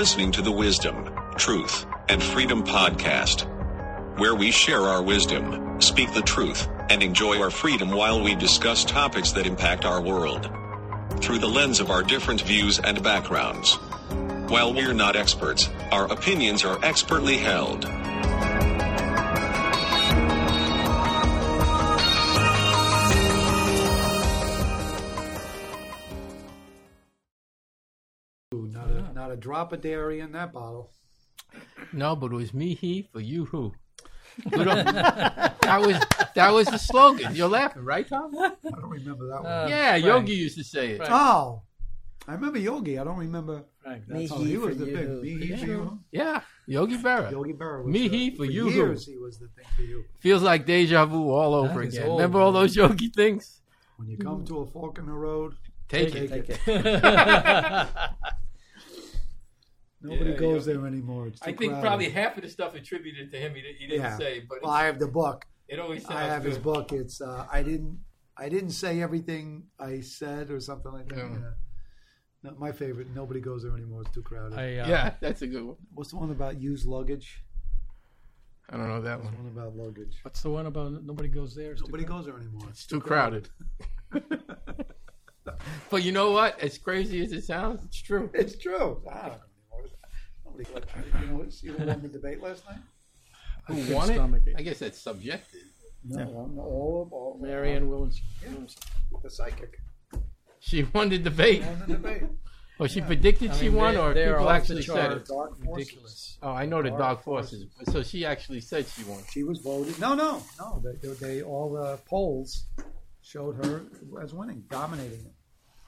listening to the Wisdom, Truth, and Freedom podcast, where we share our wisdom, speak the truth, and enjoy our freedom while we discuss topics that impact our world through the lens of our different views and backgrounds. While we're not experts, our opinions are expertly held. Not a drop of dairy in that bottle. No, but it was me he for you who. That was the slogan. You're laughing, right, Tom? I don't remember that one. Yeah, Frank. Yogi used to say it. Frank. Oh, I remember Yogi. I don't remember. Frank, that's me he was the thing. Me he for you. Yeah, Yogi Berra. Yogi Berra. Was me he for you years who. He was the thing for you. Feels like deja vu all over again. Old, remember all those Yogi things? When you come to a fork in the road, take it. Nobody goes there anymore. It's I think crowded. Probably half of the stuff attributed to him he didn't say. But well, I have the book. It always sounds I have good. His book. It's I didn't say everything I said or something like that. Yeah. Not my favorite. Nobody goes there anymore. It's too crowded. Yeah, that's a good one. What's the one about used luggage? I don't know that one. What's the one about luggage? What's the one about nobody goes there? Nobody goes there anymore. It's too crowded. But you know what? As crazy as it sounds, it's true. It's true. Wow. You know, won the debate last night? Who won it? I guess that's subjective. No, all Marianne Williams, the psychic. She won the debate. Well, she predicted she won, or people actually said it. Ridiculous. Oh, I know the dark forces. So she actually said she won. She was voted. No. They all the polls showed her as winning, dominating it.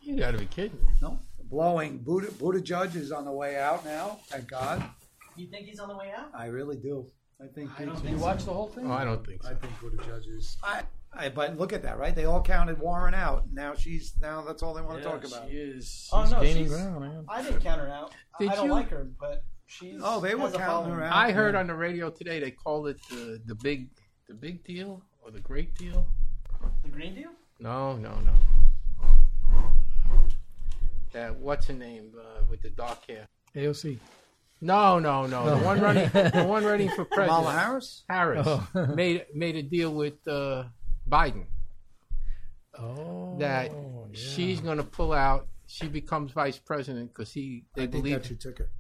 You got to be kidding. No. Blowing. Buttigieg is on the way out now, thank God. You think he's on the way out? I really do. I think. You watch the whole thing? Oh, I don't think so. I think Buttigieg is. But look at that, right? They all counted Warren out. Now that's all they want to talk about. She is. Oh, no, she's gaining ground, man. I didn't count her out. I don't like her, but she's. Oh, they were counting her out. I heard on the radio today they called it the big deal or the great deal. The Green Deal? No. That what's her name with the dark hair? AOC. No. The one running for president. Kamala Harris. Made a deal with Biden. Oh. That she's going to pull out. She becomes vice president because they believe that's your ticket.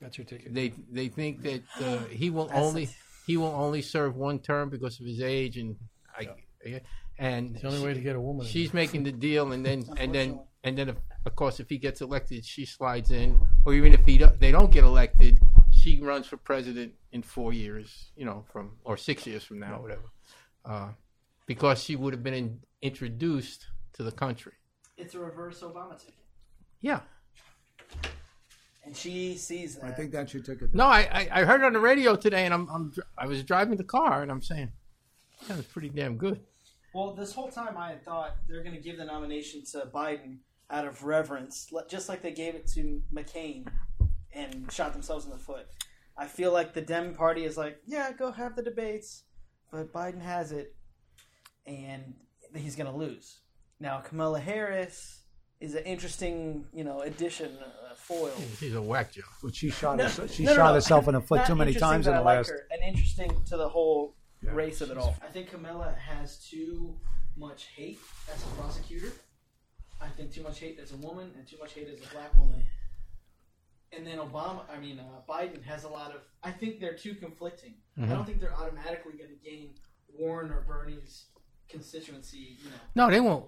That's your ticket. They think that he will only serve one term because of his age and it's the only way to get a woman. She's making the deal and then of course, if he gets elected, she slides in. Or even if they don't get elected, she runs for president in 4 years, or 6 years from now, whatever. Because she would have been introduced to the country. It's a reverse Obama ticket. Yeah. And she sees that. I think that's your ticket. No, I heard it on the radio today, and I was driving the car, and I'm saying, that was pretty damn good. Well, this whole time I had thought they're going to give the nomination to Biden out of reverence, just like they gave it to McCain and shot themselves in the foot. I feel like the Dem party is like, yeah, go have the debates, but Biden has it, and he's going to lose. Now, Kamala Harris is an interesting, addition, foil. She's a whack job. But she shot herself in the foot too many times in the last. And interesting to the whole race of it all. I think Kamala has too much hate as a prosecutor. I think too much hate as a woman and too much hate as a black woman. And then Biden has a lot of... I think they're too conflicting. Mm-hmm. I don't think they're automatically going to gain Warren or Bernie's constituency. No, they won't.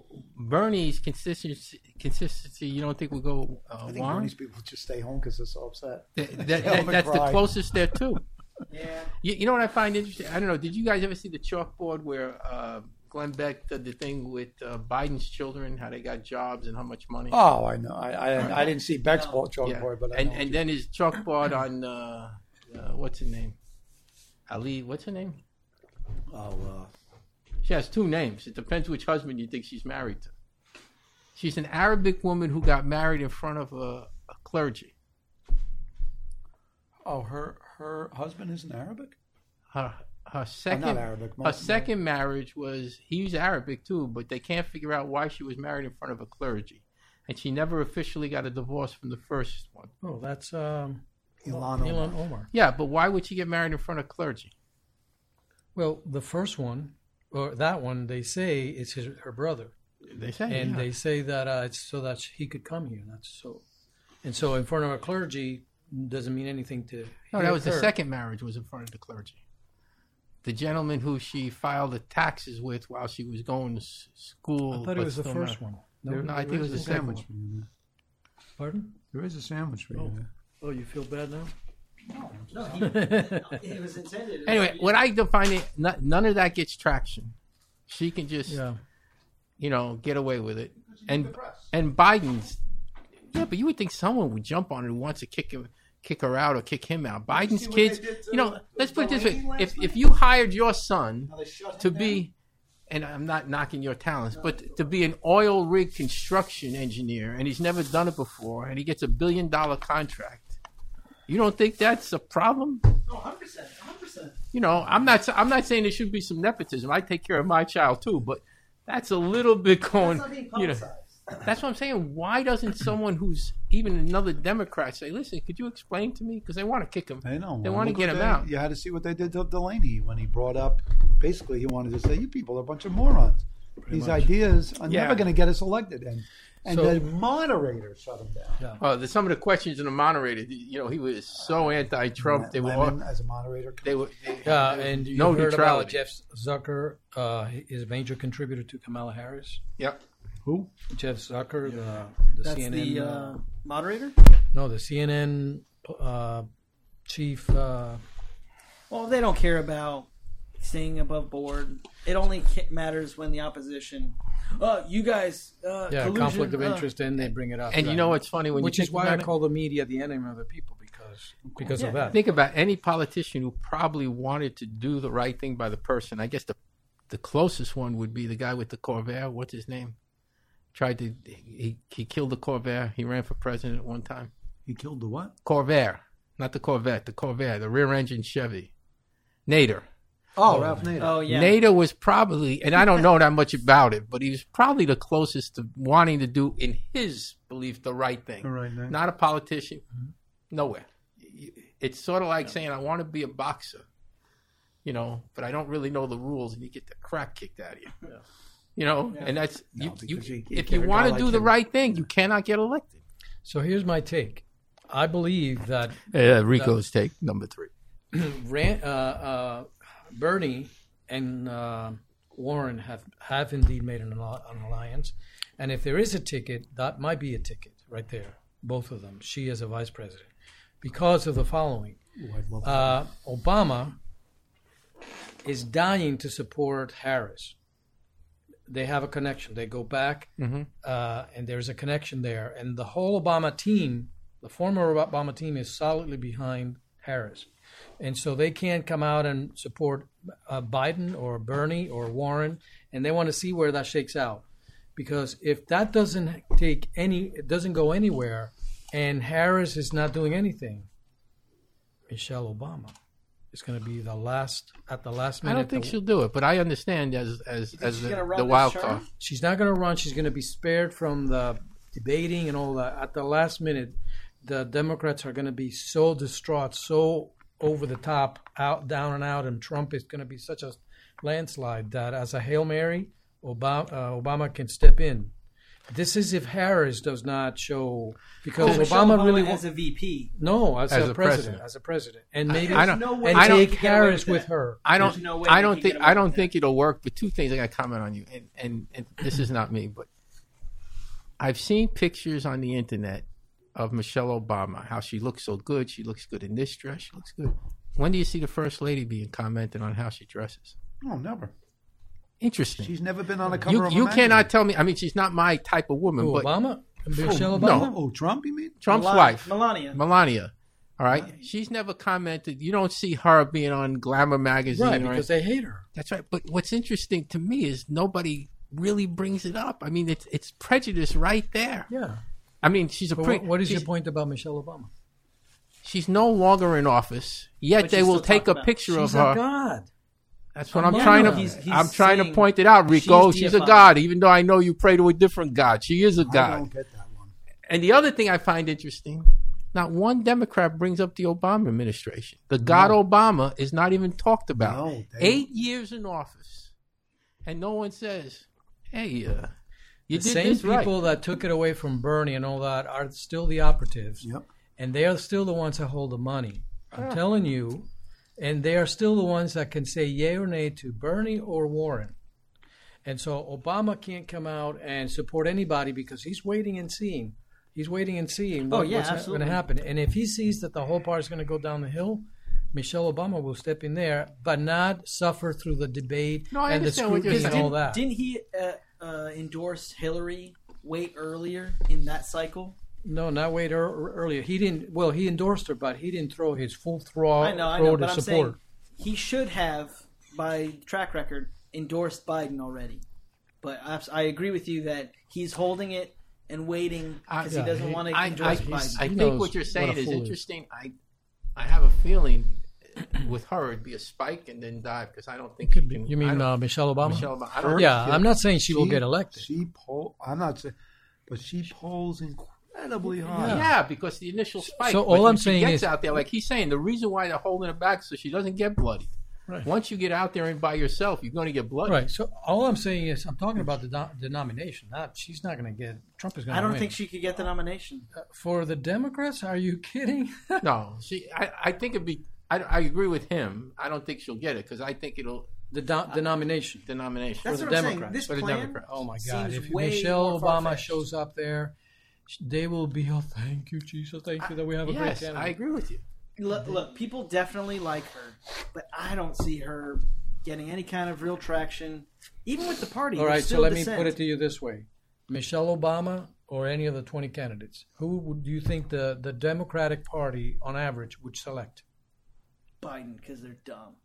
Bernie's consistency, you don't think will go Warren? I think Bernie's people just stay home because they're so upset. That's the closest there, too. Yeah. You know what I find interesting? I don't know. Did you guys ever see the chalkboard where... Glenn Beck did the thing with Biden's children, how they got jobs and how much money. Oh, I know. I didn't see Beck's chalkboard, but I know. And then his chalkboard on what's her name? Ali, what's her name? Oh, she has two names. It depends which husband you think she's married to. She's an Arabic woman who got married in front of a clergy. Oh, her husband is an Arabic? Her second marriage was, he was Arabic too, but they can't figure out why she was married in front of a clergy. and she never officially got a divorce from the first one. Oh, that's Ilhan Omar. Yeah, but why would she get married in front of clergy? Well, the first one, or that one, they say it's her brother. They say, and yeah. They say that it's so that he could come here. That's so, and so in front of a clergy doesn't mean anything to. No, that was her. The second marriage was in front of the clergy. The gentleman who she filed the taxes with while she was going to school. I thought it was the first one. No, I think it was the second one. Pardon? There is a sandwich for you. Oh, you feel bad now? No. It was intended. Anyway, what I define it, none of that gets traction. She can just, get away with it. And Biden's, but you would think someone would jump on her who wants to kick her out or kick him out. Biden's kids, let's put it this way. If you hired your son to be, and I'm not knocking your talents, but to be an oil rig construction engineer, and he's never done it before, and he gets $1 billion contract, you don't think that's a problem? No, 100%. I'm not saying there should be some nepotism. I take care of my child too, but that's a little bit going, that's what I'm saying. Why doesn't someone who's even another Democrat say, listen, could you explain to me? Because they want to kick him. I know. They want to get him out. You had to see what they did to Delaney when he brought up, basically he wanted to say, you people are a bunch of morons. These ideas are never going to get us elected. And the moderator shut him down. Yeah. Some of the questions in the moderator, he was so anti-Trump. They Lemon, as a moderator. And you heard about Jeff Zucker is a major contributor to Kamala Harris. Yep. Who? Jeff Zucker, the CNN. That's the moderator? No, the CNN chief. Well, they don't care about staying above board. It only matters when the opposition. You guys. Collusion, conflict of interest, and they bring it up. And what's funny? Which is why I call the media the enemy of the people, because of that. Think about any politician who probably wanted to do the right thing by the person. I guess the closest one would be the guy with the Corvair. What's his name? He killed the Corvair. He ran for president one time. He killed the what? Corvair. Not the Corvette, the Corvair, the rear engine Chevy. Nader. Oh, Ralph Nader. Oh, yeah. Nader was probably, and I don't know that much about it, but he was probably the closest to wanting to do, in his belief, the right thing. The right thing. Not a politician. Mm-hmm. Nowhere. It's sort of like saying, I want to be a boxer, but I don't really know the rules, and you get the crap kicked out of you. Yeah. And that's if you want to do the right thing, you cannot get elected. So here's my take. I believe that Rico's take number 3. Bernie and Warren have indeed made an alliance, and if there is a ticket, that might be a ticket right there. Both of them. She is a vice president because of the following. Ooh, I'd love that. Obama is dying to support Harris. They have a connection. They go back, and there's a connection there. And the whole Obama team, the former Obama team, is solidly behind Harris. And so they can't come out and support Biden or Bernie or Warren, and they want to see where that shakes out. Because if that it doesn't go anywhere, and Harris is not doing anything, Michelle Obama. It's going to be at the last minute. I don't think she'll do it, but I understand as the wild card. She's not going to run. She's going to be spared from the debating and all that. At the last minute, the Democrats are going to be so distraught, so over the top, out, down and out, and Trump is going to be such a landslide that as a Hail Mary, Obama can step in. This is if Harris does not show, because Obama really wants as a VP. No, as a president. As a president, and maybe take Harris with her. I don't think it'll work. But two things I got to comment on you, and this is not me, but I've seen pictures on the internet of Michelle Obama, how she looks so good. She looks good in this dress. She looks good. When do you see the first lady being commented on how she dresses? Oh, never. Interesting. She's never been on a cover of a magazine. You cannot tell me. I mean, she's not my type of woman. Obama? Michelle Obama? No. Trump, you mean? Trump's wife. Melania. All right? She's never commented. You don't see her being on Glamour magazine. Right, because they hate her. That's right. But what's interesting to me is nobody really brings it up. I mean, it's prejudice right there. Yeah. I mean, she's a pretty... What is your point about Michelle Obama? She's no longer in office, yet they will take a picture of her. She's a god. That's what I'm trying to. I'm trying to point it out, Rico. She's a god, even though I know you pray to a different god. She is a god. I don't get that one. And the other thing I find interesting, not one Democrat brings up the Obama administration. The God Obama is not even talked about. 8 years in office. And no one says, hey, you did this right. The same people that took it away from Bernie and all that are still the operatives. Yep. And they are still the ones that hold the money. I'm telling you. And they are still the ones that can say yay or nay to Bernie or Warren. And so Obama can't come out and support anybody because he's waiting and seeing. He's waiting and seeing what's going to happen. And if he sees that the whole party's going to go down the hill, Michelle Obama will step in there, but not suffer through the debate and the scrutiny and all that. Didn't he endorse Hillary way earlier in that cycle? No, not wait earlier. He didn't. Well, he endorsed her, but he didn't throw his full throttle support. I know, but I'm saying he should have, by track record, endorsed Biden already. But I agree with you that he's holding it and waiting because he doesn't want to endorse Biden. I think what you're saying is interesting. I have a feeling with her it'd be a spike and then dive because I don't think could be. You mean Michelle Obama? Michelle Obama. I'm not saying she will get elected. I'm not saying, but she polls incredibly hard. Yeah, because the initial spike. So all I'm saying is, out there, like he's saying, the reason why they're holding it back so she doesn't get bloody. Right. Once you get out there and by yourself, you're going to get bloody. Right. So all I'm saying is, I'm talking about the nomination. She's not going to get. Trump is going to. I don't think she could get the nomination for the Democrats. Are you kidding? No. I think it'd be. I agree with him. I don't think she'll get it because I think it'll. The nomination. The nomination. That's for the Democrats. This for plan. The Democrats. Oh my God! If Michelle Obama shows up there, they will be. Oh, thank you, Jesus. Thank you that we have a great candidate. I agree with you. Look, people definitely like her, but I don't see her getting any kind of real traction, even with the party. All right, so let me put it to you this way. Michelle Obama or any of the 20 candidates, who would you think the Democratic Party, on average, would select? Biden, because they're dumb.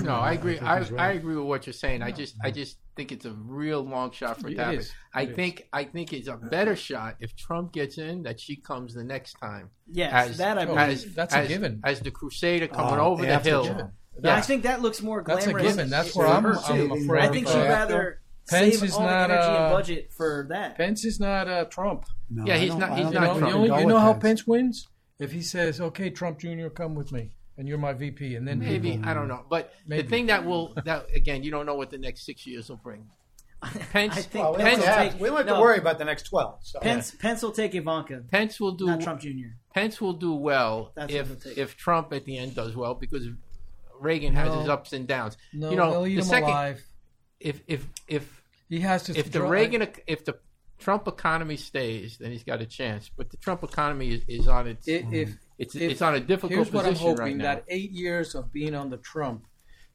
No, I agree. I agree with what you're saying. No, I just think it's a real long shot for Davis. I think it's a better shot if Trump gets in that she comes the next time. Yes, that's a given. As the crusader coming over the hill. Yeah. I think that looks more glamorous. That's a given. That's where I'm afraid. I think she'd rather save all the energy and budget for that. Pence is not Trump. No, yeah, he's not Trump. You know how Pence wins? If he says, okay, Trump Jr., come with me. And you're my VP, and then maybe I don't know. But the thing that again, you don't know what the next 6 years will bring. Pence, we don't have to worry about the next 12. So. Pence will take Ivanka. Pence will do not Trump Jr. Pence will do well if Trump at the end does well because Reagan has his ups and downs. No, you know, they'll eat him alive. If he has to if the Trump economy stays, then he's got a chance. But the Trump economy is on its. It's on a difficult position right now. Here's what I'm hoping, that 8 years of being on the Trump,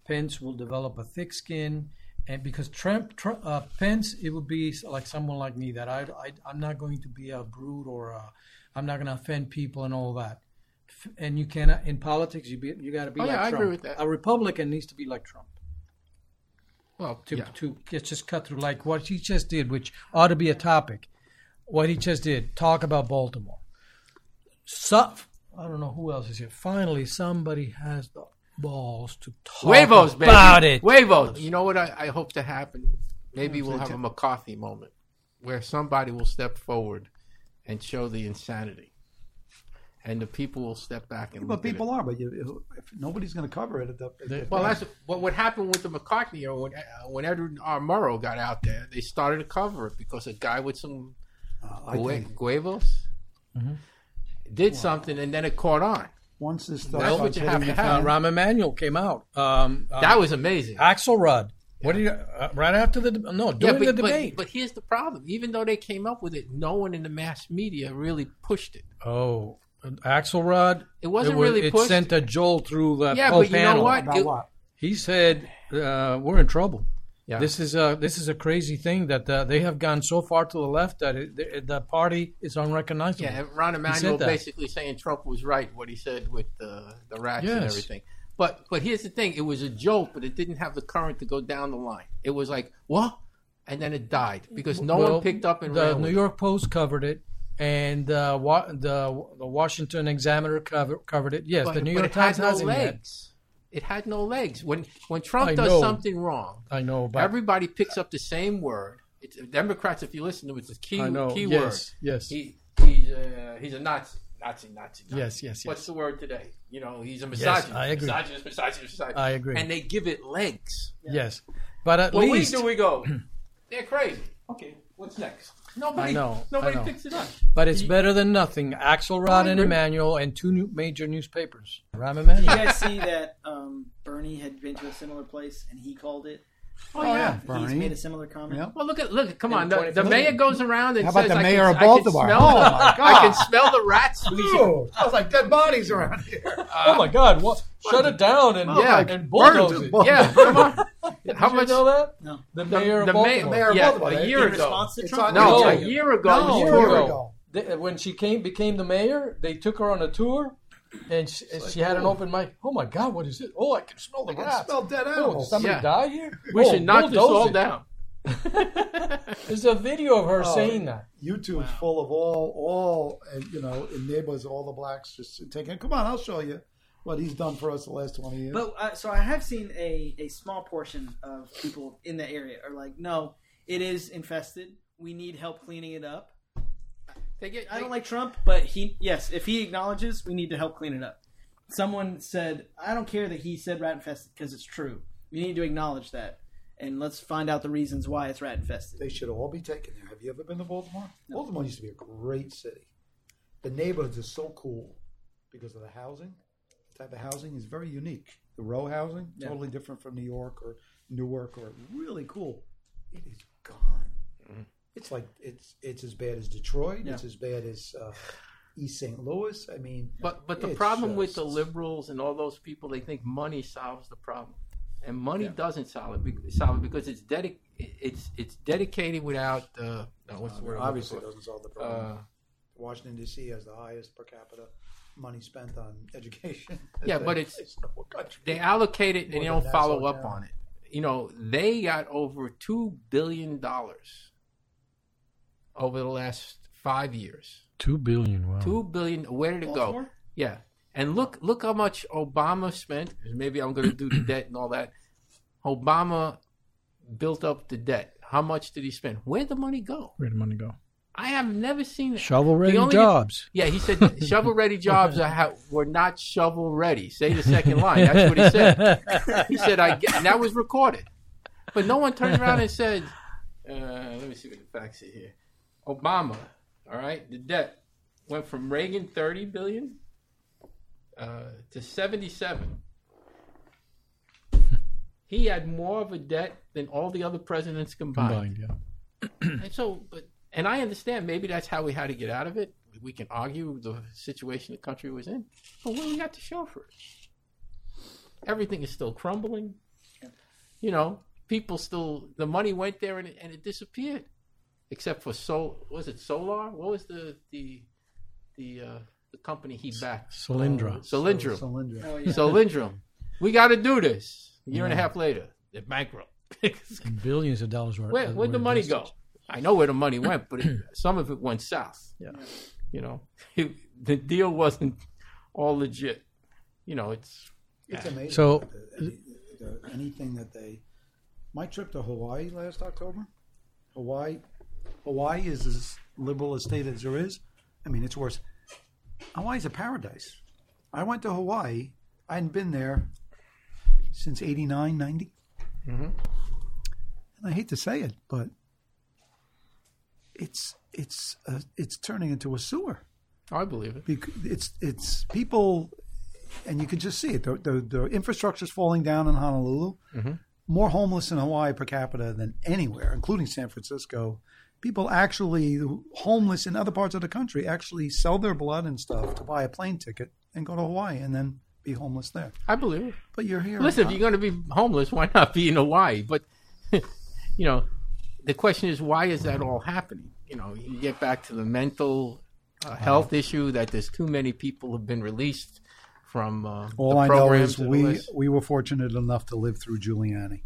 Pence will develop a thick skin. And because Pence, it would be like someone like me, that I'm not going to be a brute or I'm not going to offend people and all that. And you cannot, in politics, you got to be like Trump. I agree with that. A Republican needs to be like Trump. Well, to get just cut through like what he just did, which ought to be a topic. What he just did, talk about Baltimore. I don't know who else is here. Finally, somebody has the balls to talk about it. Huevos. You know what I hope to happen? Maybe we'll have a McCarthy moment where somebody will step forward and show the insanity. And the people will step back and look at it. But people are. But if nobody's going to cover it. That's what happened with the McCarthy. Or when Edward R. Murrow got out there, they started to cover it because a guy with some huevos. Mm-hmm. Did something and then it caught on. Once this stuff, that's what you have to have. Rahm Emanuel came out. That was amazing. Axelrod. What did right after the debate? But here's the problem. Even though they came up with it, no one in the mass media really pushed it. Oh, Axelrod. It wasn't really pushed. It sent a jolt through the whole panel. Yeah, but you know what? He said, "We're in trouble. Yeah. This is a crazy thing that they have gone so far to the left that the party is unrecognizable." Yeah, Rahm Emanuel basically saying Trump was right what he said with the rats and everything. But here's the thing: it was a joke, but it didn't have the current to go down the line. It was like what, and then it died because no one picked up and ran with it. The New York Post covered it, and the Washington Examiner covered it. Yes, the New York Times has legs. It had no legs. When Trump does something wrong, but everybody picks up the same word. Democrats, if you listen to it, it's a key word. Yes. He's a Nazi. Yes. What's the word today? You know, he's a misogynist. Yes, I agree. Misogynist. I agree. And they give it legs. Yeah. Yes. But at least... Where do we go? They're crazy. Okay, what's next? Nobody picks it up. But it's better than nothing. Axelrod and Emanuel and two major newspapers. Rahm Emanuel. Did you guys see that Bernie had been to a similar place and he called it? Oh, yeah. Bernie. He's made a similar comment. Yep. Well, look at. Come on. The mayor goes around and says, how about the mayor of Baltimore? I can smell the rats. I was like, dead bodies around here. Oh, my God. What? Shut it down and bulldoze it. Yeah, come on. How much? You know that? No. The mayor of Baltimore. A year ago. No, a year ago. When she became the mayor, they took her on a tour. And she had an open mic. Oh, my God, what is it? Oh, I can smell the rats. I can smell dead animals. Somebody die here? We should knock this all down. There's a video of her saying that. YouTube's full of in neighbors, all the blacks just taking, come on, I'll show you what he's done for us the last 20 years. But so I have seen a small portion of people in the area are like, no, it is infested. We need help cleaning it up. I don't like Trump, but if he acknowledges, we need to help clean it up. Someone said, I don't care that he said rat infested because it's true. We need to acknowledge that. And let's find out the reasons why it's rat infested. They should all be taken there. Have you ever been to Baltimore? No. Baltimore used to be a great city. The neighborhoods are so cool because of the housing. The type of housing is very unique. The row housing, totally different from New York or Newark or really cool. It is gone. Mm-hmm. It's like it's as bad as Detroit. Yeah. It's as bad as East St. Louis. I mean, but the problem with the liberals and all those people, they think money solves the problem, and money doesn't solve it because it's dedicated without what's the word? Obviously, it doesn't solve the problem. Washington D.C. has the highest per capita money spent on education. But it's the whole country. They allocate it and they don't follow up on it. You know, they got over $2 billion. Over the last 5 years. $2 billion, wow. $2 billion, where did it go? Yeah. And look how much Obama spent. Maybe I'm going to do the debt and all that. Obama built up the debt. How much did he spend? Where'd the money go? I have never seen it. Shovel-ready jobs. He said shovel-ready jobs were not shovel-ready. Say the second line. That's what he said. He said, and that was recorded. But no one turned around and said, let me see what the facts are here. Obama, all right, the debt went from Reagan $30 billion to 77. He had more of a debt than all the other presidents combined. And so, and I understand maybe that's how we had to get out of it. We can argue the situation the country was in, but what do we got to show for it? Everything is still crumbling. You know, people still, the money went there and it disappeared. Except for Solar? What was the company he backed? Solyndra. Oh, yeah. Solyndra. We got to do this. A year and a half later, they're bankrupt. Billions of dollars were. Where'd the money go? I know where the money went, but some of it went south. Yeah. You know, the deal wasn't all legit. You know, it's amazing. So anything that my trip to Hawaii last October, Hawaii is as liberal a state as there is. I mean, it's worse. Hawaii's a paradise. I went to Hawaii. I hadn't been there since 89, 90. Mm-hmm. And I hate to say it, but it's turning into a sewer. I believe it. It's people, and you can just see it. The infrastructure's falling down in Honolulu. Mm-hmm. More homeless in Hawaii per capita than anywhere, including San Francisco. People actually, homeless in other parts of the country, actually sell their blood and stuff to buy a plane ticket and go to Hawaii and then be homeless there. I believe it. But you're here. Listen, if you're going to be homeless, why not be in Hawaii? But, you know, the question is, why is that all happening? You know, you get back to the mental health issue that there's too many people who have been released from all the programs. All I know is we were fortunate enough to live through Giuliani.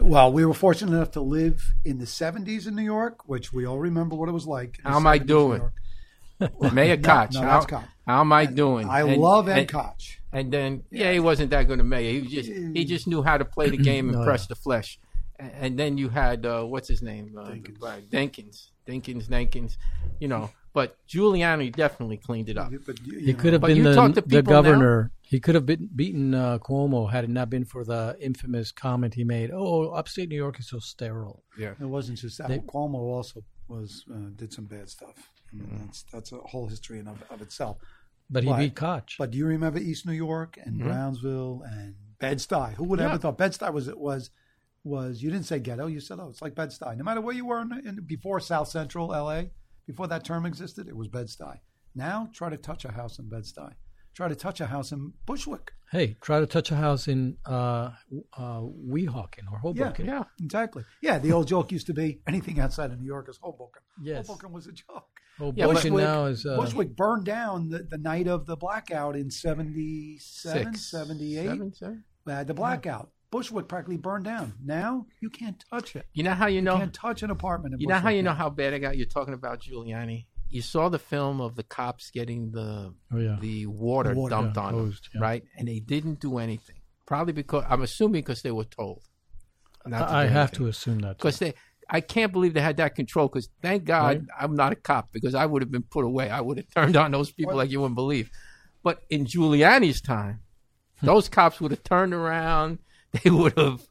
Well, we were fortunate enough to live in the 70s in New York, which we all remember what it was like. How am I doing? Mayor Koch. How am I doing? I love Ed Koch. And then, he wasn't that good a mayor. He just knew how to play the game and press the flesh. And then you had, what's his name? Dinkins. You know, But Giuliani definitely cleaned it up. But he could have been the governor. Now? He could have been beaten Cuomo had it not been for the infamous comment he made. Oh, upstate New York is so sterile. Yeah, it wasn't just that. Cuomo also was did some bad stuff. I mean, that's a whole history in of itself. But he beat Koch. But do you remember East New York and Brownsville and Bed-Stuy? Who would have ever thought Bed-Stuy was you didn't say ghetto. You said, oh, it's like Bed-Stuy. No matter where you were in before South Central L.A., before that term existed, it was Bed-Stuy. Now, try to touch a house in Bed-Stuy. Try to touch a house in Bushwick. Hey, try to touch a house in Weehawken or Hoboken. Yeah, exactly. Yeah, the old joke used to be anything outside of New York is Hoboken. Yes. Hoboken was a joke. Bushwick now is... Bushwick burned down the night of the blackout in 77, 78. The blackout. Bushwick practically burned down. Now you can't touch it. You know how you know? You can't touch an apartment in Bushwick. You know how you know how bad it got? You're talking about Giuliani. You saw the film of the cops getting the water dumped on them, right? And they didn't do anything. Probably because, I'm assuming because they were told. I have to assume that. Because I can't believe they had that control because thank God I'm not a cop because I would have been put away. I would have turned on those people like you wouldn't believe. But in Giuliani's time, those cops would have turned around. They would have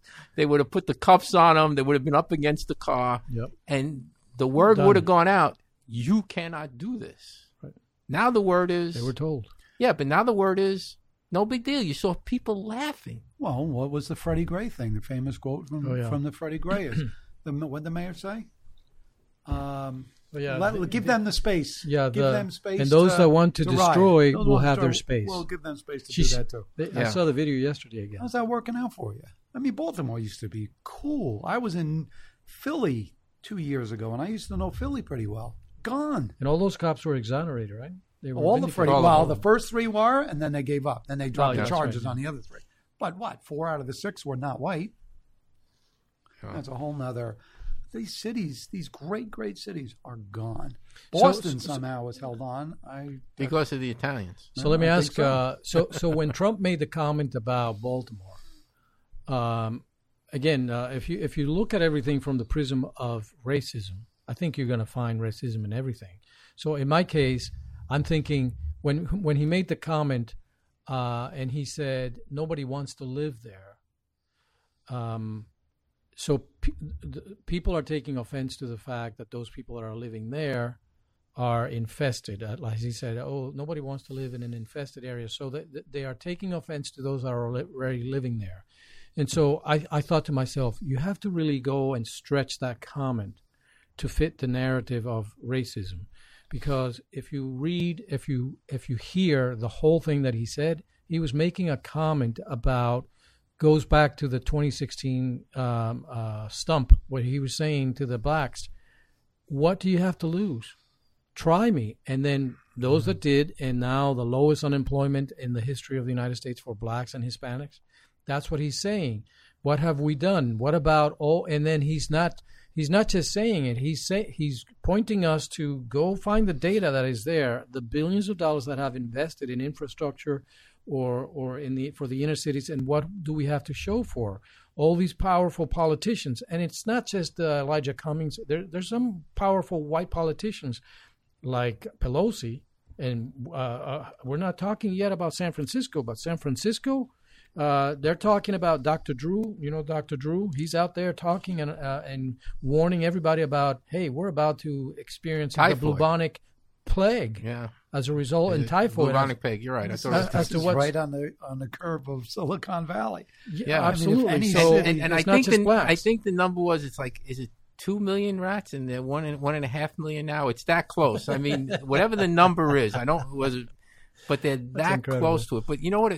put the cuffs on them. They would have been up against the car. Yep. And the word would have gone out, you cannot do this. Right. Now the word is... They were told. Yeah, but now the word is, no big deal. You saw people laughing. Well, what was the Freddie Gray thing? The famous quote from the Freddie Gray is, what did the mayor say? Give them the space. Yeah, give them space. And those that want to destroy will have their space. We'll give them space to do that too. I saw the video yesterday again. How's that working out for you? I mean, Baltimore used to be cool. I was in Philly 2 years ago, and I used to know Philly pretty well. Gone. And all those cops were exonerated, right? They were the first three were, and then they gave up. Then they dropped the charges on the other three. But what? 4 out of the 6 were not white. Huh. That's a whole nother... These cities, these great, great cities are gone. Boston somehow was held on. Because of the Italians. So let me ask, so when Trump made the comment about Baltimore, if you look at everything from the prism of racism, I think you're going to find racism in everything. So in my case, I'm thinking when he made the comment and he said, nobody wants to live there, so people are taking offense to the fact that those people that are living there are infested. Like he said, nobody wants to live in an infested area. So they are taking offense to those that are already living there. And so I thought to myself, you have to really go and stretch that comment to fit the narrative of racism. Because if you hear the whole thing that he said, he was making a comment about goes back to the 2016 stump where he was saying to the blacks, what do you have to lose? Try me. And then those that did, and now the lowest unemployment in the history of the United States for blacks and Hispanics. That's what he's saying. What have we done? What about and then he's not just saying it. He's pointing us to go find the data that is there, the billions of dollars that have invested in infrastructure or for the inner cities, and what do we have to show for all these powerful politicians? And it's not just Elijah Cummings. There's some powerful white politicians like Pelosi, and we're not talking yet about San Francisco, but San Francisco, they're talking about Dr. Drew. You know Dr. Drew? He's out there talking and warning everybody about, hey, we're about to experience the bubonic plague. Yeah. As a result, and typhoid. Bubonic plague, you're right. I thought it was right on the curve of Silicon Valley. Yeah, absolutely. I mean, and I think the number was, it's like, is it 2 million rats and then 1.5 million now? It's that close. I mean, whatever the number is, but they're that close to it. But you know what?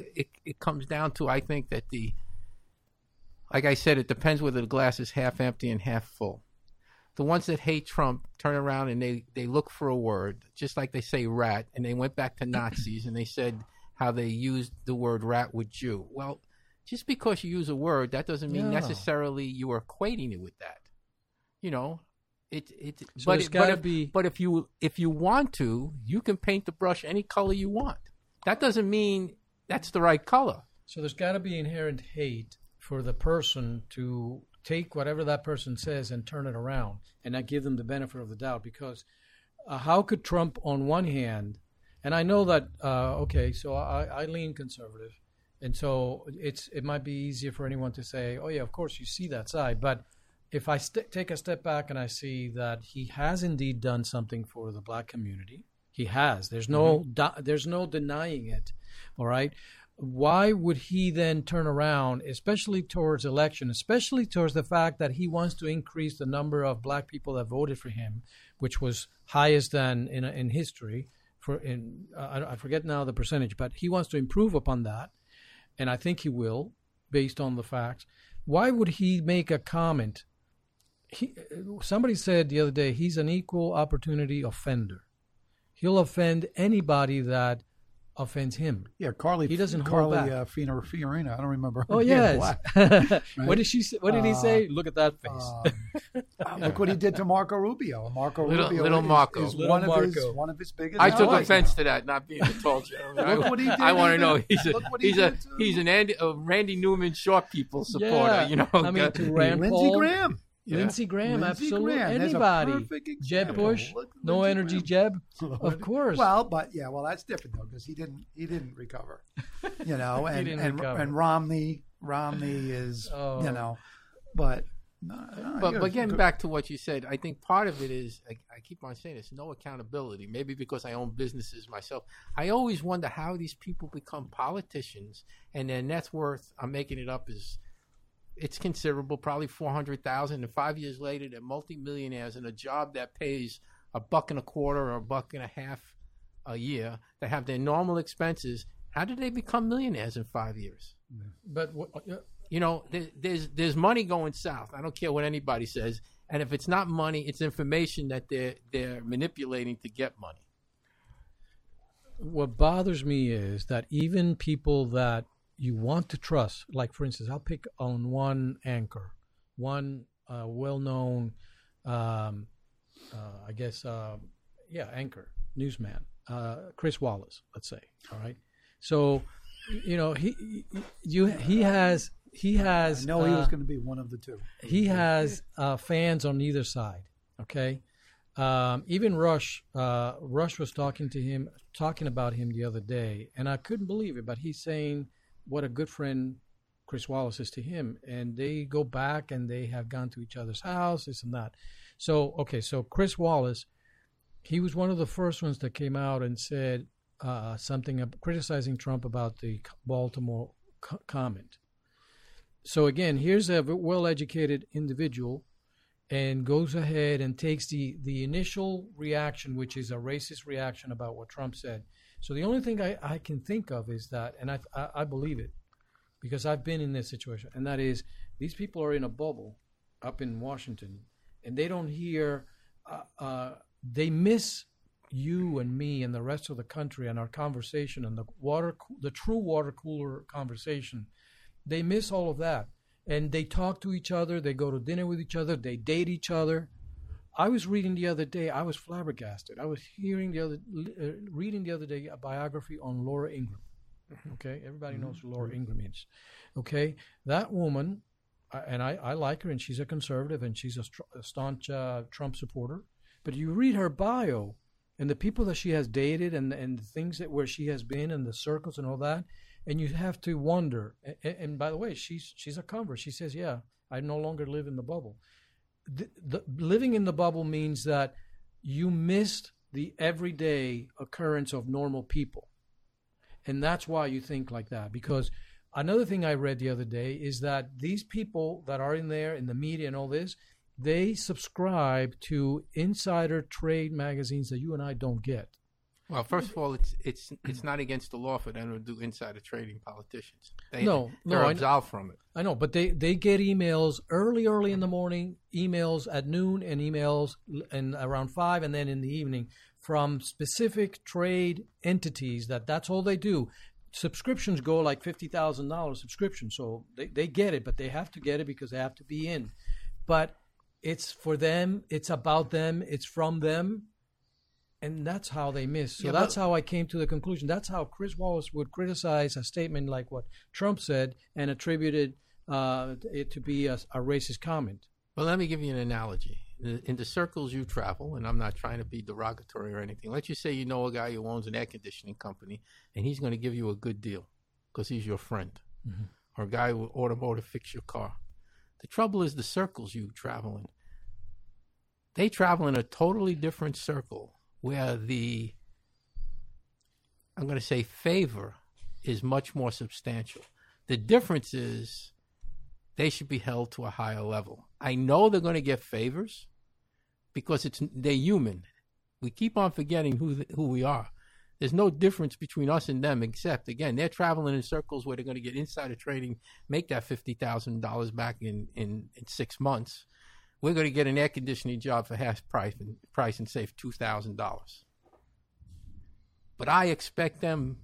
It comes down to, I think that like I said, it depends whether the glass is half empty and half full. The ones that hate Trump turn around and they look for a word, just like they say rat, and they went back to Nazis and they said how they used the word rat with Jew. Well, just because you use a word, that doesn't mean necessarily you are equating it with that. You know, if you want to, you can paint the brush any color you want. That doesn't mean that's the right color. So there's got to be inherent hate for the person to take whatever that person says and turn it around and not give them the benefit of the doubt, because how could Trump on one hand, and I know that, okay, so I lean conservative, and so it might be easier for anyone to say, oh, yeah, of course you see that side. But if I take a step back and I see that he has indeed done something for the black community, he has. There's no there's no denying it, all right? Why would he then turn around, especially towards election, especially towards the fact that he wants to increase the number of black people that voted for him, which was highest than in history? I forget now the percentage, but he wants to improve upon that, and I think he will, based on the facts. Why would he make a comment? Somebody said the other day, he's an equal opportunity offender. He'll offend anybody that offends him. Yeah, Carly Fiorina. I don't remember. Oh, yes. Right? What did she say? What did he say? Look at that face. Look what he did to Marco Rubio. Marco Rubio is one of his biggest. I took offense to that, not being a tall gentleman. Look what he did. I want to know. He's a Randy Newman short people supporter. Yeah. You know, I mean, to Lindsey Graham. Yeah. Lindsey Graham, anybody. Jeb Bush, no energy Graham. Jeb, of course. Well, that's different though, because he didn't recover, you know, and Romney is, you know, but getting back to what you said, I think part of it is, I keep on saying this, no accountability, maybe because I own businesses myself. I always wonder how these people become politicians and their net worth, I'm making it up, is, it's considerable, probably $400,000. And 5 years later, they're multimillionaires in a job that pays $1.25 or $1.50 a year. They have their normal expenses. How do they become millionaires in 5 years? Yeah. But you know, there's money going south. I don't care what anybody says. And if it's not money, it's information that they're manipulating to get money. What bothers me is that even people that you want to trust, like, for instance, I'll pick on one anchor, one well-known, anchor, newsman, Chris Wallace, let's say. All right. So, you know, he has. No, he was going to be one of the two. He has fans on either side. Okay. Even Rush was talking about him the other day, and I couldn't believe it, but he's saying what a good friend Chris Wallace is to him. And they go back and they have gone to each other's house, this and that. So Chris Wallace, he was one of the first ones that came out and said something criticizing Trump about the Baltimore comment. So again, here's a well-educated individual and goes ahead and takes the initial reaction, which is a racist reaction about what Trump said. So the only thing I can think of is that, and I believe it because I've been in this situation, and that is these people are in a bubble up in Washington, and they don't hear, they miss you and me and the rest of the country and our conversation and the true water cooler conversation. They miss all of that, and they talk to each other. They go to dinner with each other. They date each other. I was reading the other day, I was flabbergasted. I was reading the other day a biography on Laura Ingraham. Okay, everybody knows who Laura Ingraham is. Okay, that woman, and I like her, and she's a conservative, and she's a staunch Trump supporter. But you read her bio, and the people that she has dated, and the things that where she has been, and the circles and all that, and you have to wonder. And by the way, she's a convert. She says, yeah, I no longer live in the bubble. The living in the bubble means that you missed the everyday occurrence of normal people. And that's why you think like that. Because another thing I read the other day is that these people that are in there, in the media and all this, they subscribe to insider trade magazines that you and I don't get. Well, first of all, it's not against the law for them to do insider trading. Politicians, they're absolved from it. I know, but they get emails early in the morning, emails at noon, and emails and around 5, and then in the evening from specific trade entities. That's all they do. Subscriptions go like $50,000 subscription, so they get it, but they have to get it because they have to be in. But it's for them. It's about them. It's from them. And that's how they miss. So that's how I came to the conclusion. That's how Chris Wallace would criticize a statement like what Trump said and attributed it to be a racist comment. Well, let me give you an analogy. in the circles you travel, and I'm not trying to be derogatory or anything, let's just say you know a guy who owns an air conditioning company, and he's going to give you a good deal because he's your friend, mm-hmm. or a guy who automotive fix your car. The trouble is the circles you travel in. They travel in a totally different circle where the, I'm going to say, favor is much more substantial. The difference is they should be held to a higher level. I know they're going to get favors because they're human. We keep on forgetting who we are. There's no difference between us and them except, again, they're traveling in circles where they're going to get insider trading, make that $50,000 back in 6 months. We're going to get an air conditioning job for half price and save $2,000. But I expect them,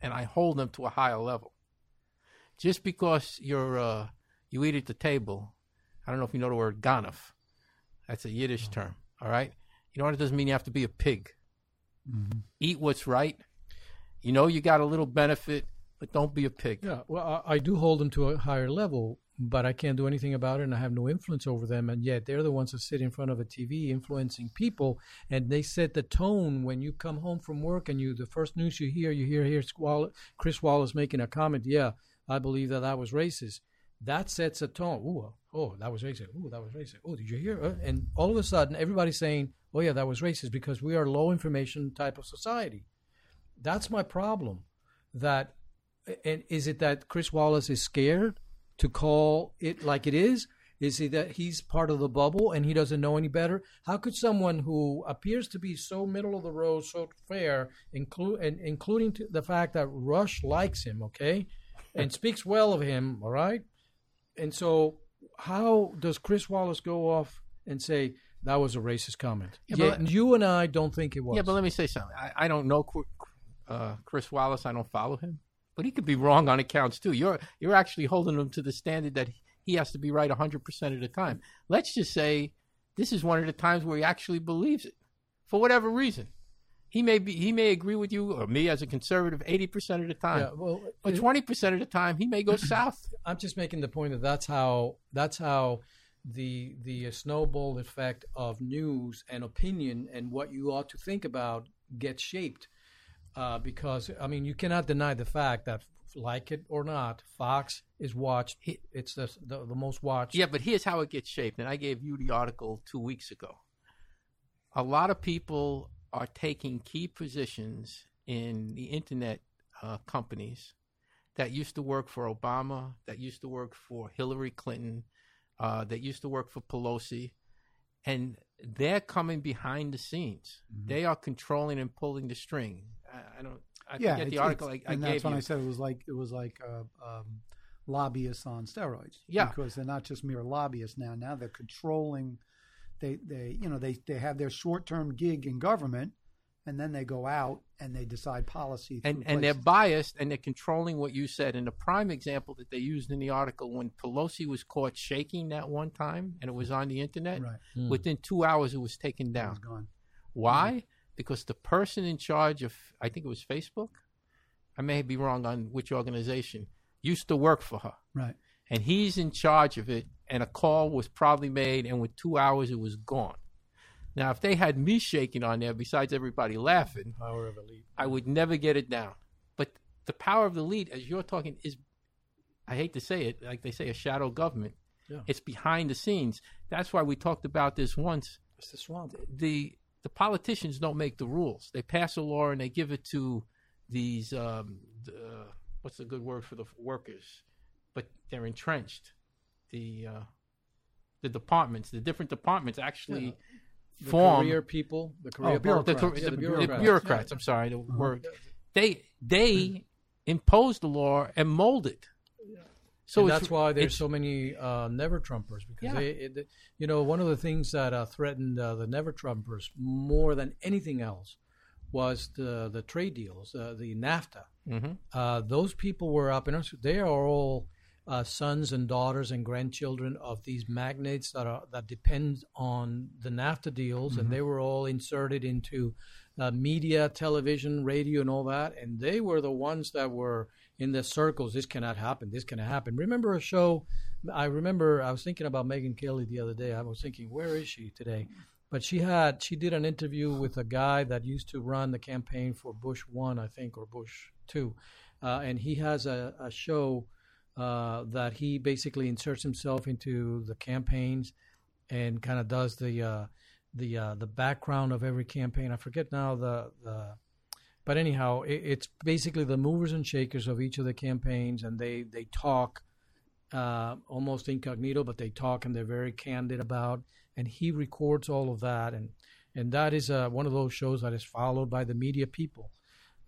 and I hold them to a higher level. Just because you're you eat at the table, I don't know if you know the word ganef. That's a Yiddish term, all right? You know what? It doesn't mean you have to be a pig. Mm-hmm. Eat what's right. You know you got a little benefit, but don't be a pig. Yeah, well, I do hold them to a higher level, but I can't do anything about it, and I have no influence over them, and yet they're the ones who sit in front of a TV influencing people, and they set the tone when you come home from work, and the first news you hear Chris Wallace making a comment, yeah, I believe that was racist. That sets a tone. Ooh, oh, that was racist. Ooh, that was racist. Oh, did you hear? And all of a sudden, everybody's saying, oh, yeah, that was racist, because we are low information type of society. That's my problem. And is it that Chris Wallace is scared to call it like it is? Is it that he's part of the bubble and he doesn't know any better? How could someone who appears to be so middle of the road, so fair, including the fact that Rush likes him, okay, and speaks well of him, all right? And so how does Chris Wallace go off and say, that was a racist comment? Yeah, but you and I don't think it was. Yeah, but let me say something. I don't know Chris Wallace. I don't follow him. But he could be wrong on accounts, too. You're actually holding him to the standard that he has to be right 100% of the time. Let's just say this is one of the times where he actually believes it for whatever reason. He may agree with you or me as a conservative 80% of the time. Yeah, well, but 20% of the time he may go south. I'm just making the point that that's how the snowball effect of news and opinion and what you ought to think about gets shaped. Because, I mean, you cannot deny the fact that, like it or not, Fox is watched. It's the most watched. Yeah, but here's how it gets shaped. And I gave you the article 2 weeks ago. A lot of people are taking key positions in the internet companies that used to work for Obama, that used to work for Hillary Clinton, that used to work for Pelosi, and they're coming behind the scenes. Mm-hmm. They are controlling and pulling the string. I forget the article I gave you. And that's when I said it was like lobbyists on steroids. Yeah. Because they're not just mere lobbyists now. Now they're controlling. They have their short-term gig in government, and then they go out and they decide policy. And they're biased, and they're controlling what you said. And the prime example that they used in the article, when Pelosi was caught shaking that one time, and it was on the internet, right. Within 2 hours it was taken down. It was gone. Why? Yeah. Because the person in charge of, I think it was Facebook, I may be wrong on which organization, used to work for her. Right. And he's in charge of it, and a call was probably made, and with 2 hours it was gone. Now, if they had me shaking on there, besides everybody laughing, power of elite. I would never get it down. But the power of the elite, as you're talking, is, I hate to say it, like they say, a shadow government. Yeah. It's behind the scenes. That's why we talked about this once. It's the swamp. The politicians don't make the rules. They pass a law and they give it to these, what's the good word for the workers? But they're entrenched. The departments, the different departments actually... Yeah. The form. Career people, the career bureaucrats. The bureaucrats. Yeah. I'm sorry, the word. They impose the law and mold it. Yeah. So that's why there's so many never Trumpers, because one of the things that threatened the never Trumpers more than anything else was the trade deals, the NAFTA. Mm-hmm. Those people were up in us. They are all sons and daughters and grandchildren of these magnates that depend on the NAFTA deals, mm-hmm. and they were all inserted into media, television, radio, and all that, and they were the ones that were in the circles, this cannot happen, this cannot happen. Remember a show, I was thinking about Megyn Kelly the other day. I was thinking, where is she today? But she did an interview with a guy that used to run the campaign for Bush 1, I think, or Bush 2. And he has a show that he basically inserts himself into the campaigns and kind of does the background of every campaign. I forget now but anyhow, it's basically the movers and shakers of each of the campaigns, and they talk almost incognito, but they talk and they're very candid about. And he records all of that, and that is one of those shows that is followed by the media people.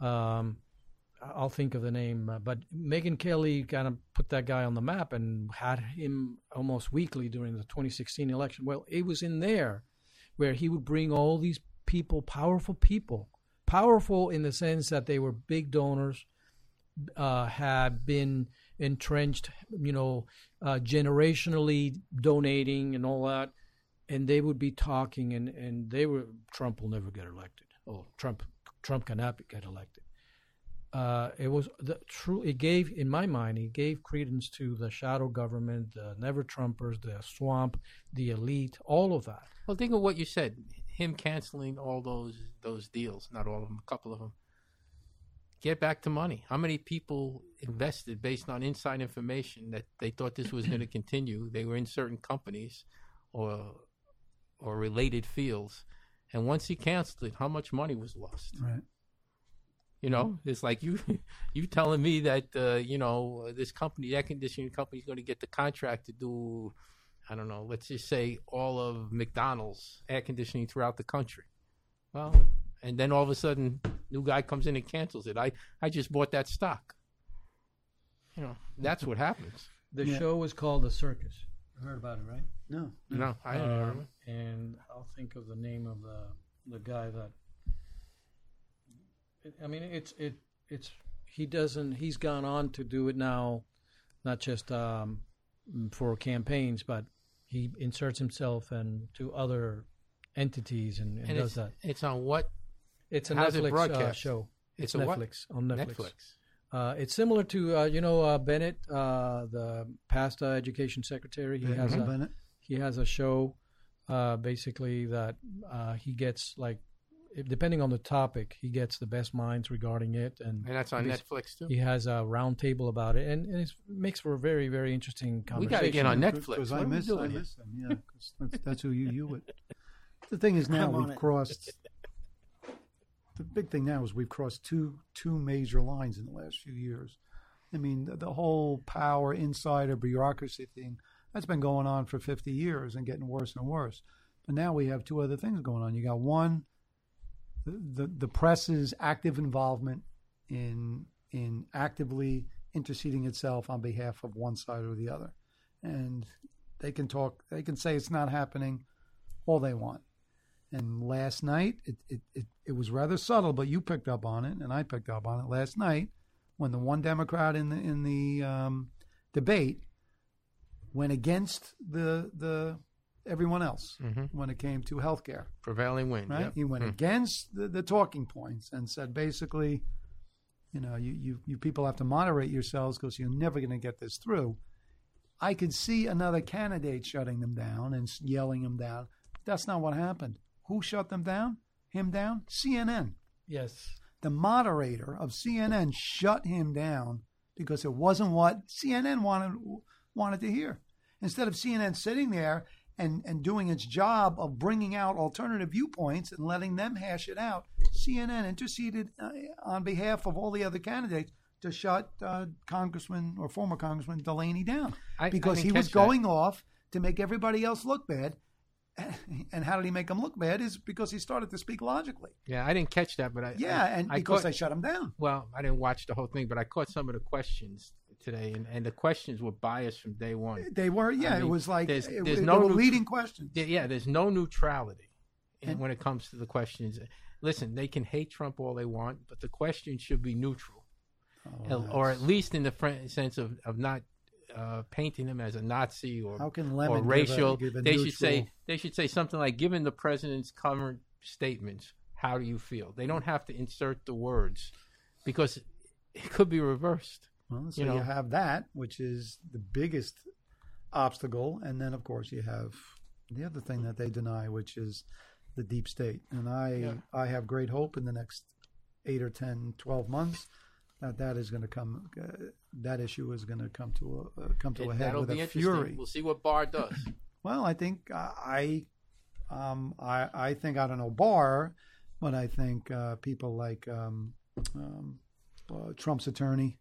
I'll think of the name, but Megyn Kelly kind of put that guy on the map and had him almost weekly during the 2016 election. Well, it was in there where he would bring all these people, powerful in the sense that they were big donors, had been entrenched, generationally donating and all that. And they would be talking, and they were, Trump will never get elected. Oh, Trump cannot get elected. It was true. It gave, in my mind, it gave credence to the shadow government, the never Trumpers, the swamp, the elite, all of that. Well, think of what you said. Him canceling all those deals, not all of them, a couple of them. Get back to money. How many people invested based on inside information that they thought this was going to continue? They were in certain companies or related fields, and once he canceled it, how much money was lost? Right. You know, it's like you telling me that this company, air conditioning company, is going to get the contract to do, I don't know, let's just say all of McDonald's air conditioning throughout the country. Well, and then all of a sudden, new guy comes in and cancels it. I just bought that stock. You know, that's what happens. The show was called The Circus. You heard about it, right? No, I didn't hear him. And I'll think of the name of the guy that. I mean, it's he doesn't. He's gone on to do it now, not just for campaigns, but he inserts himself into other entities and does that. It's on what? It's a Netflix show. It's Netflix on Netflix. It's similar to Bennett, the past education secretary. He has a show basically that he gets like. Depending on the topic, he gets the best minds regarding it. And that's on Netflix, too. He has a round table about it, and it makes for a very, very interesting conversation. We got to get on Netflix. Because I miss them, yeah. That's who you would. The thing is now the big thing now is we've crossed two major lines in the last few years. I mean, the whole power insider bureaucracy thing, that's been going on for 50 years and getting worse and worse. But now we have two other things going on. You got one... The press's active involvement in actively interceding itself on behalf of one side or the other. And they can talk, they can say it's not happening all they want. And last night, it was rather subtle, but you picked up on it, and I picked up on it last night when the one Democrat in the debate went against the everyone else when it came to healthcare. Prevailing wind, right? Yep. He went against the talking points and said basically, you people have to moderate yourselves because you're never going to get this through. I could see another candidate shutting them down and yelling them down. That's not what happened. Who shut them down? Him down? CNN. Yes. The moderator of CNN shut him down because it wasn't what CNN wanted to hear. Instead of CNN sitting there and doing its job of bringing out alternative viewpoints and letting them hash it out, CNN interceded on behalf of all the other candidates to shut former Congressman Delaney down because he was going off to make everybody else look bad. And how did he make them look bad? Is because he started to speak logically. Yeah, I didn't catch that, but I shut him down. Well, I didn't watch the whole thing, but I caught some of the questions today, and the questions were biased from day one. They were, yeah. I mean, it was like there were leading questions. Yeah, there's no neutrality when it comes to the questions. Listen, they can hate Trump all they want, but the question should be neutral, or at least in the sense of not. Painting him as a Nazi or racial. They should say something like, given the president's current statements, how do you feel? They don't have to insert the words because it could be reversed. Well, so you have that, which is the biggest obstacle. And then, of course, you have the other thing that they deny, which is the deep state. And I have great hope in the next 8 or 10, 12 months that is going to come. That issue is going to come to a head with a fury. We'll see what Barr does. Well, I think I don't know Barr, but I think people like Trump's attorney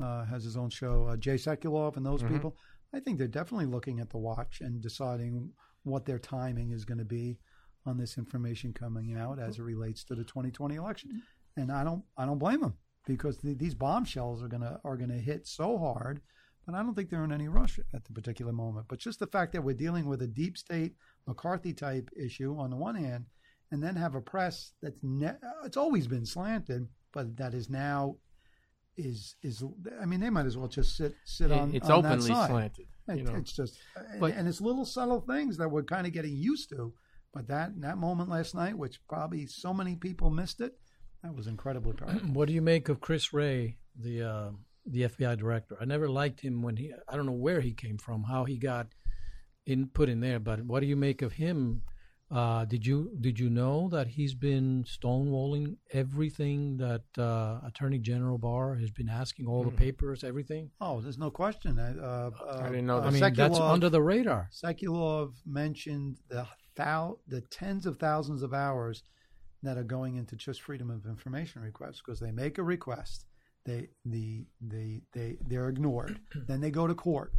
has his own show, Jay Sekulow, and those mm-hmm. people. I think they're definitely looking at the watch and deciding what their timing is going to be on this information coming out as it relates to the 2020 election. And I don't blame them, because these bombshells are going to hit so hard. But I don't think they're in any rush at the particular moment. But just the fact that we're dealing with a deep state McCarthy type issue on the one hand, and then have a press that's it's always been slanted, but that is now is I mean, they might as well just sit on that side. It's openly slanted. It's just, and it's little subtle things that we're kind of getting used to. But that moment last night, which probably so many people missed it, that was incredibly powerful. What do you make of Chris Wray, the FBI director? I never liked him when I don't know where he came from, how he got put in there. But what do you make of him? Did you know that he's been stonewalling everything that Attorney General Barr has been asking, all the papers, everything? Oh, there's no question. I didn't know that. I mean, that's under the radar. Sekulow mentioned the tens of thousands of hours that are going into just freedom of information requests, because they make a request. They're ignored. Then they go to court.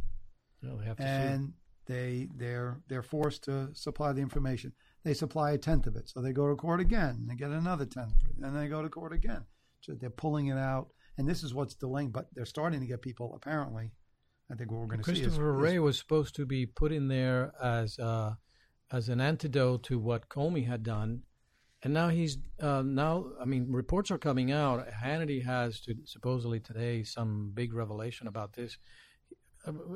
No, they have to and sue. They're forced to supply the information. They supply a tenth of it, so they go to court again. And they get another tenth, and they go to court again. So they're pulling it out, and this is what's delaying. But they're starting to get people. Apparently, I think what we're going to see is Christopher Wray was supposed to be put in there as an antidote to what Comey had done. And now reports are coming out. Hannity has supposedly today some big revelation about this.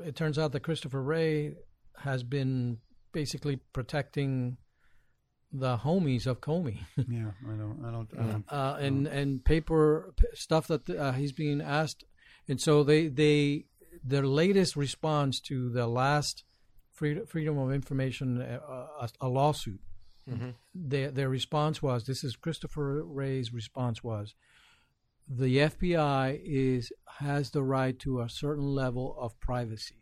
It turns out that Christopher Wray has been basically protecting the homies of Comey. Yeah, and paper stuff that he's being asked. And so they their latest response to the last Freedom of Information a lawsuit. Mm-hmm. Their response was, this is Christopher Wray's response was, the FBI has the right to a certain level of privacy.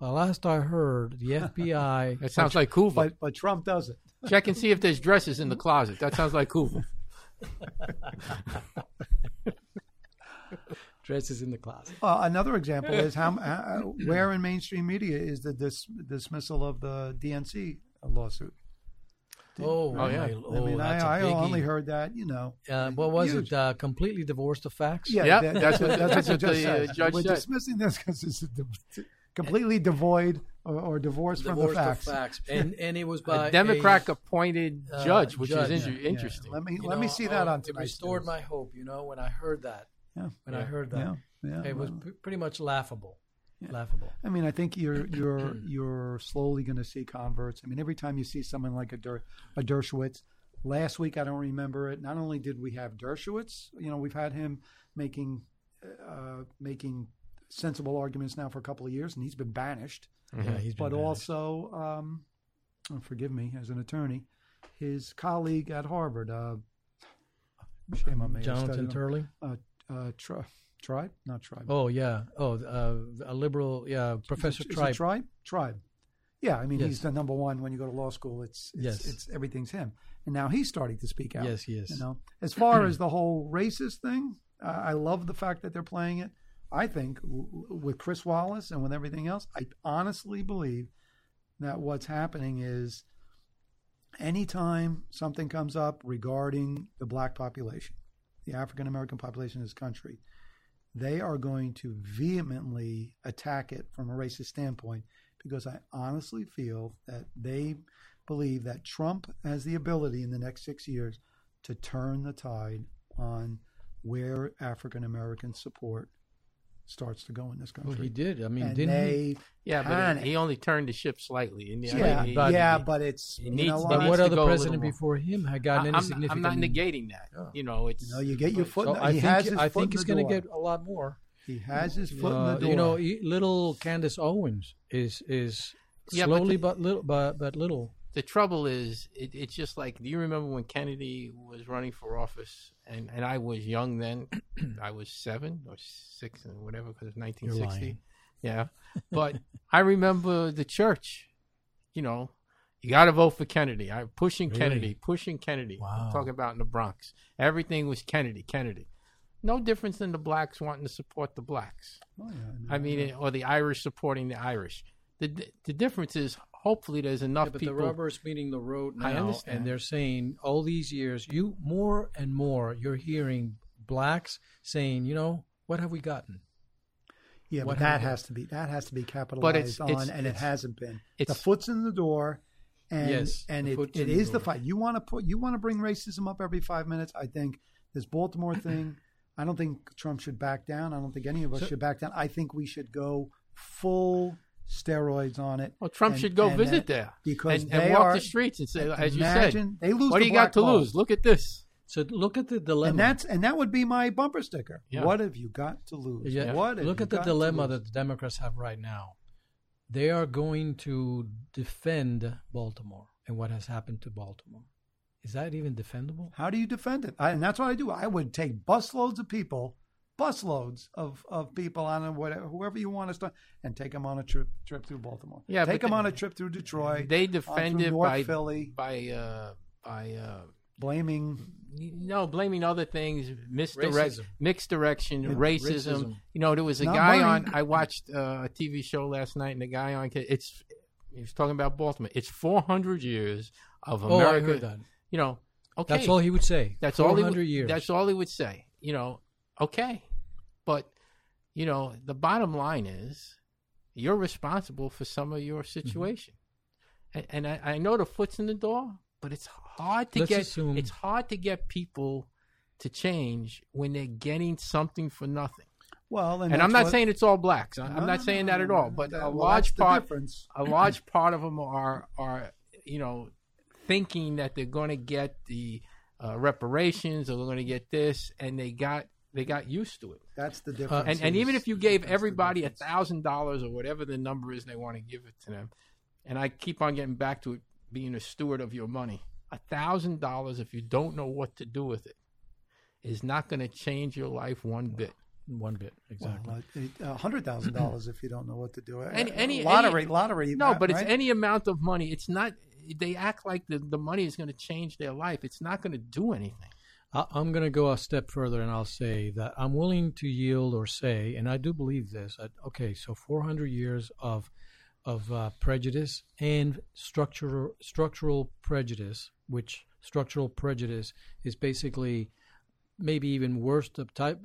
Well, last I heard, the FBI... That sounds like Cuomo. But Trump doesn't. Check and see if there's dresses in the closet. That sounds like Cuomo. Dresses in the closet. Another example is where in mainstream media is the dismissal of the DNC lawsuit. I only heard that, what was huge. It? Completely divorced the facts? Yeah. That's what the judge said. We're dismissing this because it's completely devoid or divorced from the facts. And it was by a Democrat-appointed judge, which is interesting. Let me see that on tonight. It restored my hope, when I heard that. Yeah. It was pretty much laughable. Yeah. Laughable. I mean, I think you're slowly going to see converts. I mean, every time you see someone like a Dershowitz, last week I don't remember it. Not only did we have Dershowitz, we've had him making sensible arguments now for a couple of years, and he's been banished. Yeah, he's been banished. But also, forgive me, as an attorney, his colleague at Harvard, shame on me, Jonathan Turley, Tribe? Not Tribe. Oh, yeah. Oh, a liberal, yeah, Professor Tribe. Is it Tribe? Tribe. Yeah, I mean, yes. He's the number one. When you go to law school, it's everything's him. And now he's starting to speak out. Yes, he is. As far as the whole racist thing, I love the fact that they're playing it. I think with Chris Wallace and with everything else, I honestly believe that what's happening is anytime something comes up regarding the black population, the African-American population in this country, they are going to vehemently attack it from a racist standpoint, because I honestly feel that they believe that Trump has the ability in the next 6 years to turn the tide on where African Americans support starts to go in this country. Well, he did. I mean, and didn't he? Yeah, but he only turned the ship slightly. And, but it's. But what other president before him had gotten any significant? I'm not negating that. Yeah. You know, it's. No, you get your foot. So I think he's going to get a lot more. He has his foot in the door. You know, little Candace Owens is slowly but little. The trouble is, it's just like, do you remember when Kennedy was running for office? And I was young then. I was 7 or 6 and whatever, because it was 1960. Yeah. But I remember the church, you know, you got to vote for Kennedy. I'm pushing Kennedy, pushing Kennedy. Wow. I'm talking about in the Bronx. Everything was Kennedy. No difference than the blacks wanting to support the blacks. Oh, yeah, or the Irish supporting the Irish. The difference is, hopefully there's enough people. But the rubber is meeting the road now, and they're saying all these years, more and more, you're hearing blacks saying, you know, what have we gotten? Yeah, but that has to be capitalized on, and it hasn't been. The foot's in the door, and it is the fight. You want to bring racism up every 5 minutes. I think this Baltimore thing. I don't think Trump should back down. I don't think any of us should back down. I think we should go full steroids on it. Well, Trump should go visit there because and walk the streets and say, as you said, they lose. What do you got to lose? Look at this. So look at the dilemma, and that would be my bumper sticker. Yeah. What have you got to lose? Yeah. Look at the dilemma that the Democrats have right now. They are going to defend Baltimore and what has happened to Baltimore. Is that even defendable? How do you defend it? And that's what I do. I would take busloads of people. Busloads of people on whoever you want to start, and take them on a trip through Baltimore. Yeah, take them on a trip through Detroit. They defend it by Philly by blaming other things, misdirection, racism. You know, there was a guy on. I watched a TV show last night, and the guy on he was talking about Baltimore. It's 400 years of America. Oh, I heard that. You know, okay, that's all he would say. That's all 400 years. That's all he would say. You know, okay. But, you know, the bottom line is you're responsible for some of your situation. Mm-hmm. And I know the foot's in the door, but it's hard to get people to change when they're getting something for nothing. Well, and I'm not saying it's all blacks. I'm not saying that at all. But a large part of them are, you know, thinking that they're going to get the reparations or they're going to get this, and they got used to it. That's the difference. And even if you gave everybody $1,000 or whatever the number is they want to give it to them, and I keep on getting back to it, being a steward of your money, $1,000 if you don't know what to do with it is not going to change your life one bit. One bit, exactly. Well, $100,000 if you don't know what to do. Lottery. No, but it's any amount of money. It's not. They act like the money is going to change their life. It's not going to do anything. I'm going to go a step further, and I'll say that I'm willing to yield or say, and I do believe this, so 400 years of prejudice and structural prejudice, which structural prejudice is basically maybe even the worst type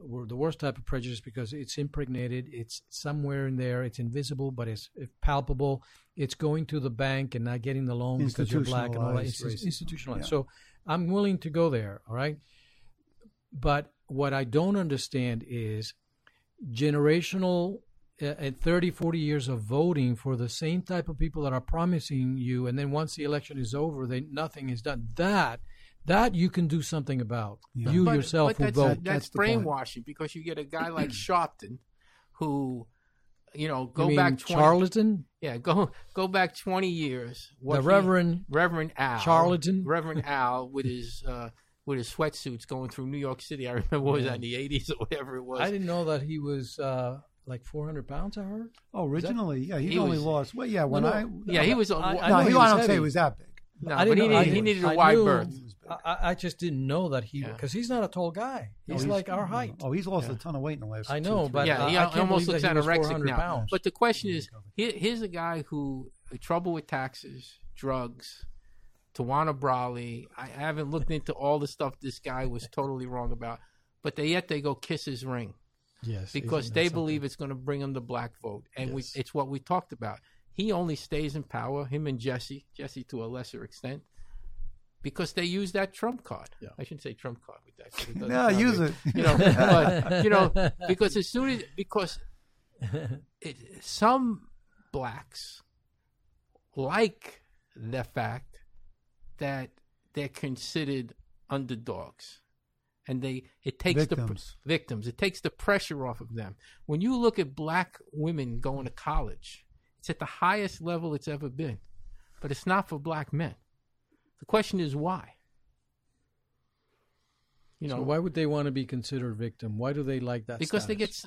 of prejudice because it's impregnated, it's somewhere in there, it's invisible, but it's palpable. It's going to the bank and not getting the loan because you're black and all that. It's institutionalized. Yeah. So I'm willing to go there, all right? But what I don't understand is generational and 30, 40 years of voting for the same type of people that are promising you, and then once the election is over, nothing is done. That you can do something about. Yeah. But yourself will vote. That's brainwashing because you get a guy like Sharpton who... You know, charlatan. Yeah, go back 20 years. Reverend Al, charlatan. Reverend Al with his sweatsuits going through New York City. I remember was that in the '80s or whatever it was. I didn't know that he was like 400 pounds. I heard. Oh, originally, he only lost. Well, yeah, he was. I don't say he was that big. No, I didn't. He needed a wide berth. I just didn't know that because he's not a tall guy. He's like our height. Oh, he's lost a ton of weight in the last. I know, but he almost looks anorexic now. Pounds. But the question is, here's a guy who trouble with taxes, drugs, Tawana Brawley. I haven't looked into all the stuff this guy was totally wrong about, but they go kiss his ring. Yes, because they believe it's going to bring them the black vote, and it's what we talked about. He only stays in power, him and Jesse to a lesser extent, because they use that Trump card. Yeah. I shouldn't say Trump card with that. Use it. You know, because some blacks like the fact that they're considered underdogs, and it takes the pressure off of them. When you look at black women going to college, it's at the highest level it's ever been, but it's not for black men. The question is why. So why would they want to be considered victim? Why do they like that? Because status?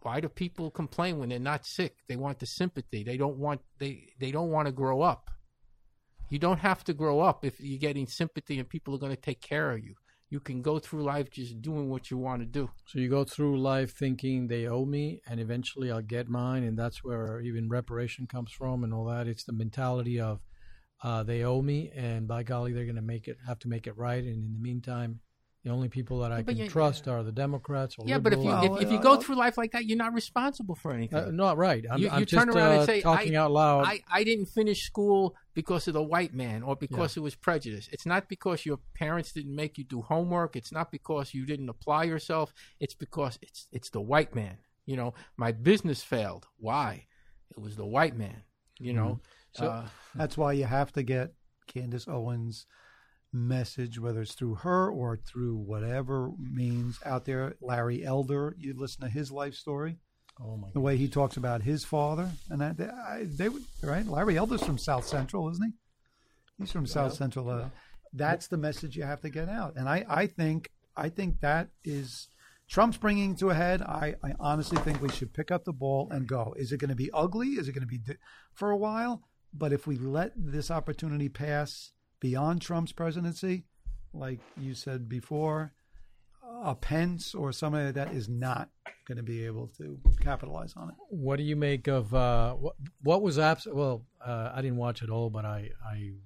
Why do people complain when they're not sick? They want the sympathy. They don't want to grow up. You don't have to grow up if you're getting sympathy and people are going to take care of you. You can go through life just doing what you want to do. So you go through life thinking they owe me and eventually I'll get mine, and that's where even reparation comes from and all that. It's the mentality of they owe me, and by golly, they're going to have to make it right. And in the meantime, the only people that I can trust are the Democrats or liberals. Yeah, but if you go through life like that, you're not responsible for anything. Not right. I'm just turn around and say, talking out loud. I didn't finish school because of the white man or because it was prejudice. It's not because your parents didn't make you do homework. It's not because you didn't apply yourself. It's because it's the white man. You know, my business failed. Why? It was the white man, you know. So that's why you have to get Candace Owens' message, whether it's through her or through whatever means out there. Larry Elder, you listen to his life story. Oh my! The way he talks about his father and that they would, right. Larry Elder's from South Central, isn't he? He's from South Central. That's the message you have to get out, and I think that is Trump's bringing to a head. I honestly think we should pick up the ball and go. Is it going to be ugly? Is it going to be for a while? But if we let this opportunity pass beyond Trump's presidency, like you said before, a Pence or somebody like that is not going to be able to capitalize on it. What do you make of what was absent? Well, I didn't watch it all, but I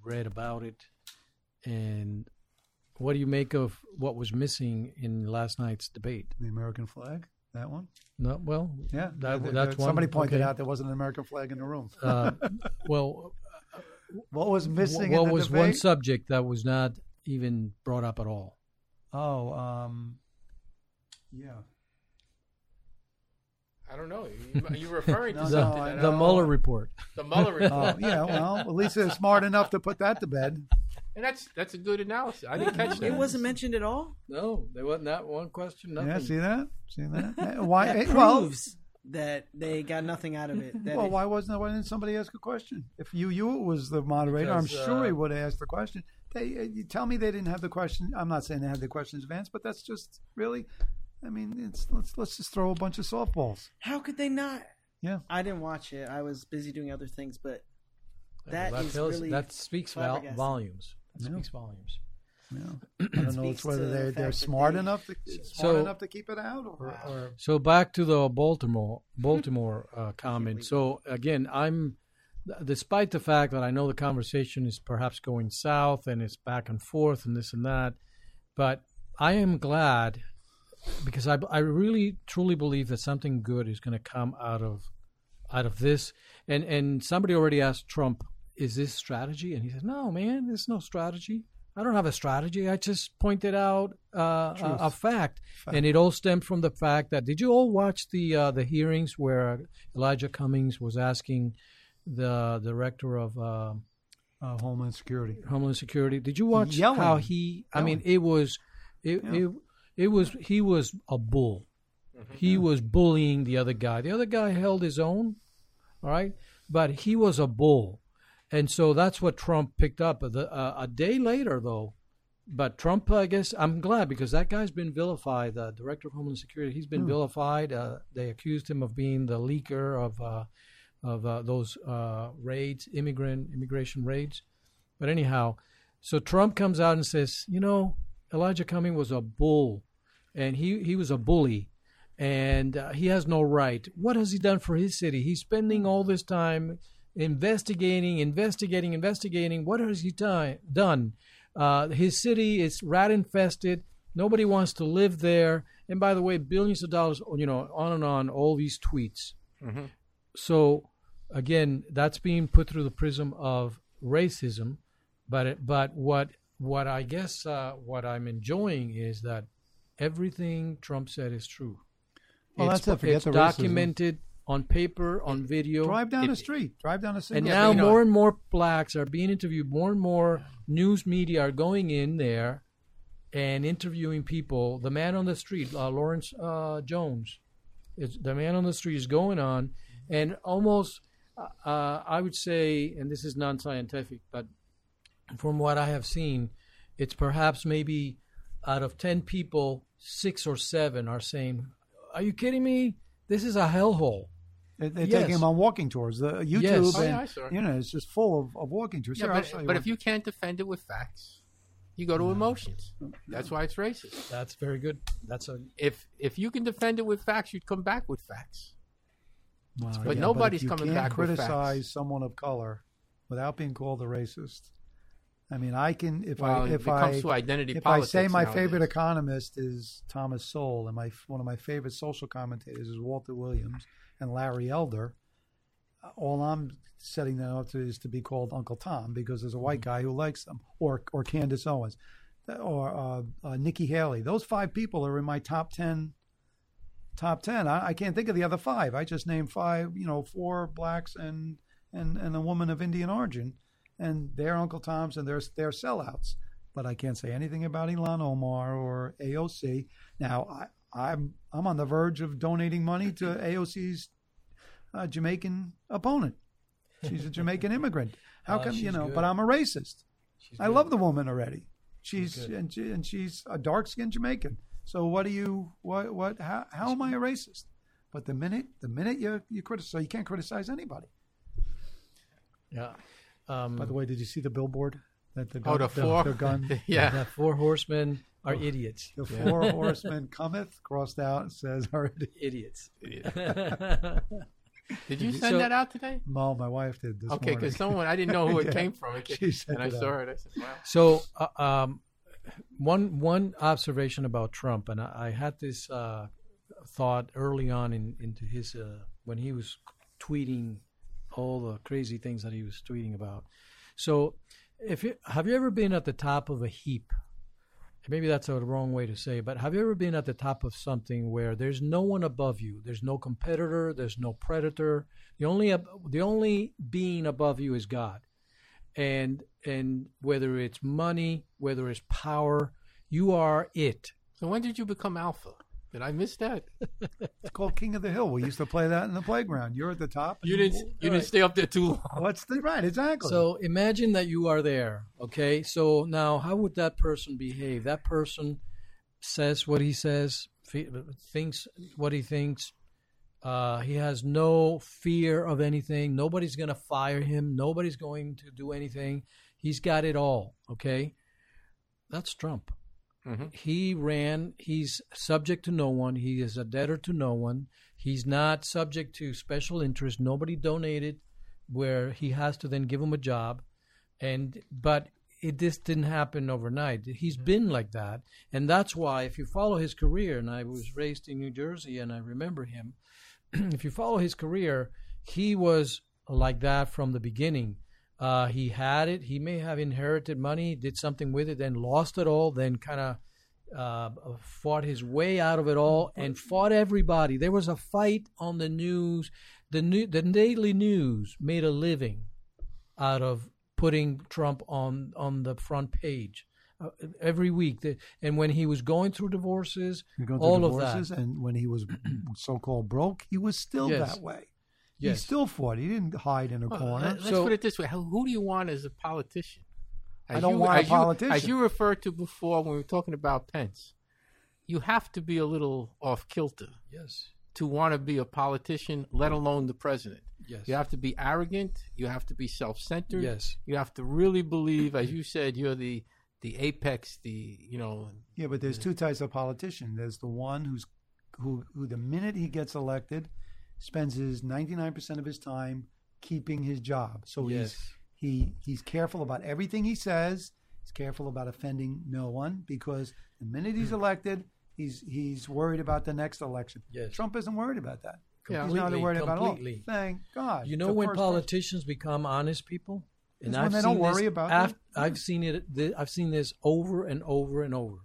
read about it. And what do you make of what was missing in last night's debate? The American flag? That one? No, well, yeah, that's one. Somebody pointed out there wasn't an American flag in the room. What was missing? What was debate? One subject that was not even brought up at all? Oh, yeah. I don't know. You're referring to something. The Mueller report. The Mueller report. Yeah. Well, at least they're smart enough to put that to bed. And that's a good analysis. I didn't catch that. It wasn't mentioned at all. No, there wasn't that one question. Nothing. Yeah. See that? Why? That proves. Well, that they got nothing out of it. Well, why didn't somebody ask a question? If you was the moderator, because, I'm sure he would have asked the question. You tell me they didn't have the question. I'm not saying they had the questions advanced, but that's just really, I mean, let's just throw a bunch of softballs. How could they not? Yeah, I didn't watch it. I was busy doing other things, but that speaks volumes. That speaks volumes. Yeah. I don't know whether they're smart enough to keep it out. Or so back to the Baltimore comment. So again, despite the fact that I know the conversation is perhaps going south and it's back and forth and this and that, but I am glad because I really truly believe that something good is going to come out of this. And somebody already asked Trump, "Is this strategy?" And he said, "No, man, there's no strategy. I don't have a strategy. I just pointed out a fact, and it all stemmed from the fact that." Did you all watch the hearings where Elijah Cummings was asking the director of Homeland Security? Did you watch how he? I mean, he was a bull. Mm-hmm. He was bullying the other guy. The other guy held his own, all right, but he was a bull. And so that's what Trump picked up a day later, though. But Trump, I guess, I'm glad because that guy's been vilified. The director of Homeland Security, he's been vilified. They accused him of being the leaker of those raids, immigration raids. But anyhow, so Trump comes out and says, you know, Elijah Cummings was a bull, and he was a bully. And he has no right. What has he done for his city? He's spending all this time investigating. What has he done? His city is rat infested. Nobody wants to live there. And by the way, billions of dollars, you know, on and on, all these tweets. Mm-hmm. So again, that's being put through the prism of racism. But what I guess what I'm enjoying is that everything Trump said is true. Well, that's it. Forget the racism. It's documented on paper, on video. Drive down the street. Drive down the street. And now more and more blacks are being interviewed. More and more news media are going in there and interviewing people. The man on the street, Lawrence Jones, the man on the street is going on, and almost I would say, and this is non-scientific, but from what I have seen, it's perhaps maybe out of 10 people, 6 or 7 are saying, "Are you kidding me? This is a hellhole." They're taking them on walking tours. The YouTube, you know, it's just full of walking tours. Yeah, but if you can't defend it with facts, you go to emotions. That's why it's racist. That's very good. That's a if you can defend it with facts, you'd come back with facts. Well, but nobody's but coming back with facts. You can't criticize someone of color without being called a racist. I mean, I can if I say my favorite economist is Thomas Sowell and one of my favorite social commentators is Walter Williams and Larry Elder. All I'm setting them up to is to be called Uncle Tom because there's a white guy who likes them, or Candace Owens, or Nikki Haley. Those 5 people are in my top 10. I can't think of the other 5. I just named 5. You know, 4 blacks and a woman of Indian origin, and they're Uncle Toms and they're sellouts. But I can't say anything about Ilhan Omar or AOC. Now I'm on the verge of donating money to AOC's. Jamaican opponent. She's a Jamaican immigrant. How come, you know, good. But I'm a racist. I love the woman already. She's a dark-skinned Jamaican. So what do you, what, how am I a racist? But the minute you criticize, so you can't criticize anybody. Yeah. By the way, did you see the billboard? That the gun, the gun. Yeah. The 4 horsemen are idiots. The 4 horsemen cometh, crossed out, and says are idiots. Did you send that out today? No, my wife did this morning. Okay, because someone, I didn't know who it came from. I saw it. I said, wow. So one observation about Trump, and I had this thought early on into his, when he was tweeting all the crazy things that he was tweeting about. So have you ever been at the top of a heap? Maybe that's a wrong way to say, but have you ever been at the top of something where there's no one above you? There's no competitor. There's no predator. The only being above you is God. And whether it's money, whether it's power, you are it. So when did you become alpha? Did I miss that? It's called King of the Hill. We used to play that in the playground. You're at the top. You didn't stay up there too long. Exactly. So imagine that you are there. Okay. So now, how would that person behave? That person says what he says, thinks what he thinks. He has no fear of anything. Nobody's going to fire him. Nobody's going to do anything. He's got it all. Okay. That's Trump. Mm-hmm. He ran. He's subject to no one. He is a debtor to no one. He's not subject to special interest. Nobody donated, where he has to then give him a job, but this didn't happen overnight. He's been like that, and that's why if you follow his career, and I was raised in New Jersey, and I remember him. If you follow his career, he was like that from the beginning. He had it. He may have inherited money, did something with it, then lost it all, then kind of fought his way out of it all and fought everybody. There was a fight on the news. The Daily News made a living out of putting Trump on the front page every week. And when he was going through divorces, all of that. And when he was so-called broke, he was still that way. Yes. He still fought. He didn't hide in a corner. Let's put it this way. Who do you want as a politician? I don't want a politician. As you referred to before when we were talking about Pence, you have to be a little off-kilter to want to be a politician, let alone the president. Yes. You have to be arrogant. You have to be self-centered. Yes. You have to really believe, as you said, you're the apex, Yeah, but there's 2 types of politician. There's the one who the minute he gets elected – spends his 99% of his time keeping his job. So he's careful about everything he says. He's careful about offending no one because the minute he's elected, he's worried about the next election. Yes. Trump isn't worried about that. Completely, he's not worried about it at all. Thank God. You know when politicians become honest people, and I've seen this over and over and over.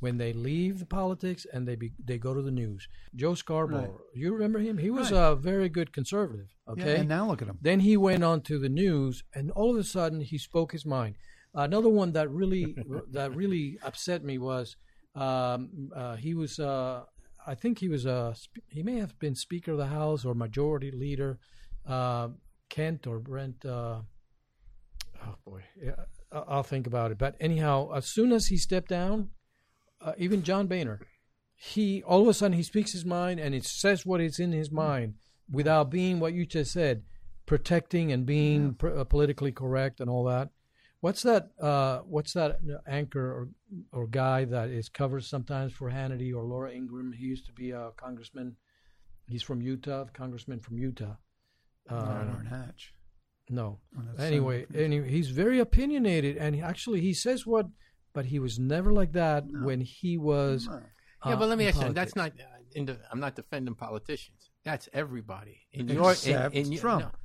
when they leave the politics and they go to the news. Joe Scarborough, right. You remember him? He was a very good conservative. Okay, yeah, and now look at him. Then he went on to the news, and all of a sudden he spoke his mind. Another one that really upset me was he was I think he was he may have been Speaker of the House or Majority Leader, Kent or Brent. Oh boy, I'll think about it. But anyhow, as soon as he stepped down, even John Boehner, he all of a sudden he speaks his mind and it says what is in his mind without being what you just said, protecting and being politically correct and all that. What's that? What's that anchor or guy that is covered sometimes for Hannity or Laura Ingraham? He used to be a congressman. He's from Utah. Orrin Hatch. No. Anyway, he's very opinionated, and he says what, but he was never like that when he was. Yeah, but let me ask you: that's not. I'm not defending politicians. That's everybody. Except Trump.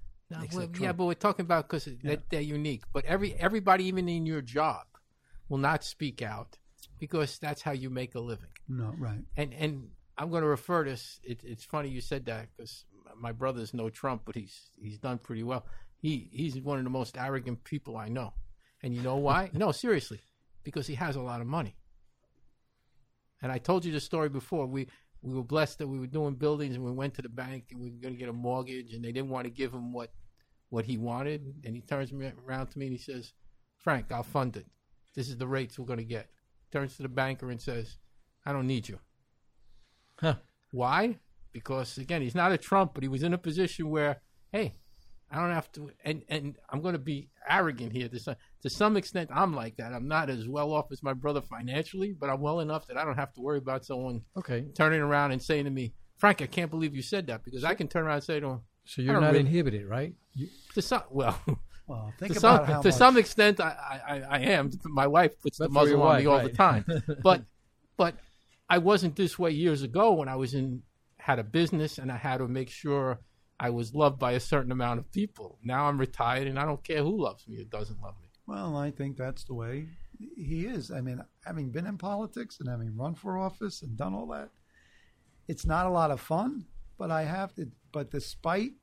Yeah, but we're talking about because they're unique. But everybody, even in your job, will not speak out because that's how you make a living. No, right. And I'm going to refer to this. It's funny you said that because my brother's no Trump, but he's done pretty well. He's one of the most arrogant people I know. And you know why? No, seriously, because he has a lot of money. And I told you the story before. We were blessed that we were doing buildings, and we went to the bank and we were going to get a mortgage, and they didn't want to give him what he wanted. And he turns around to me and he says, "Frank, I'll fund it. This is the rates we're going to get." Turns to the banker and says, "I don't need you." Huh. Why? Because, again, he's not a Trump, but he was in a position where, hey, I don't have to, and I'm going to be arrogant here. To some extent, I'm like that. I'm not as well off as my brother financially, but I'm well enough that I don't have to worry about someone turning around and saying to me, "Frank, I can't believe you said that," because I can turn around and say to him. So you're not inhibited, right? To some extent, I am. My wife puts the muzzle on me all the time. But I wasn't this way years ago when I was had a business and I had to make sure I was loved by a certain amount of people. Now I'm retired, and I don't care who loves me or doesn't love me. Well, I think that's the way he is. I mean, having been in politics and having run for office and done all that, it's not a lot of fun, but I have to. But despite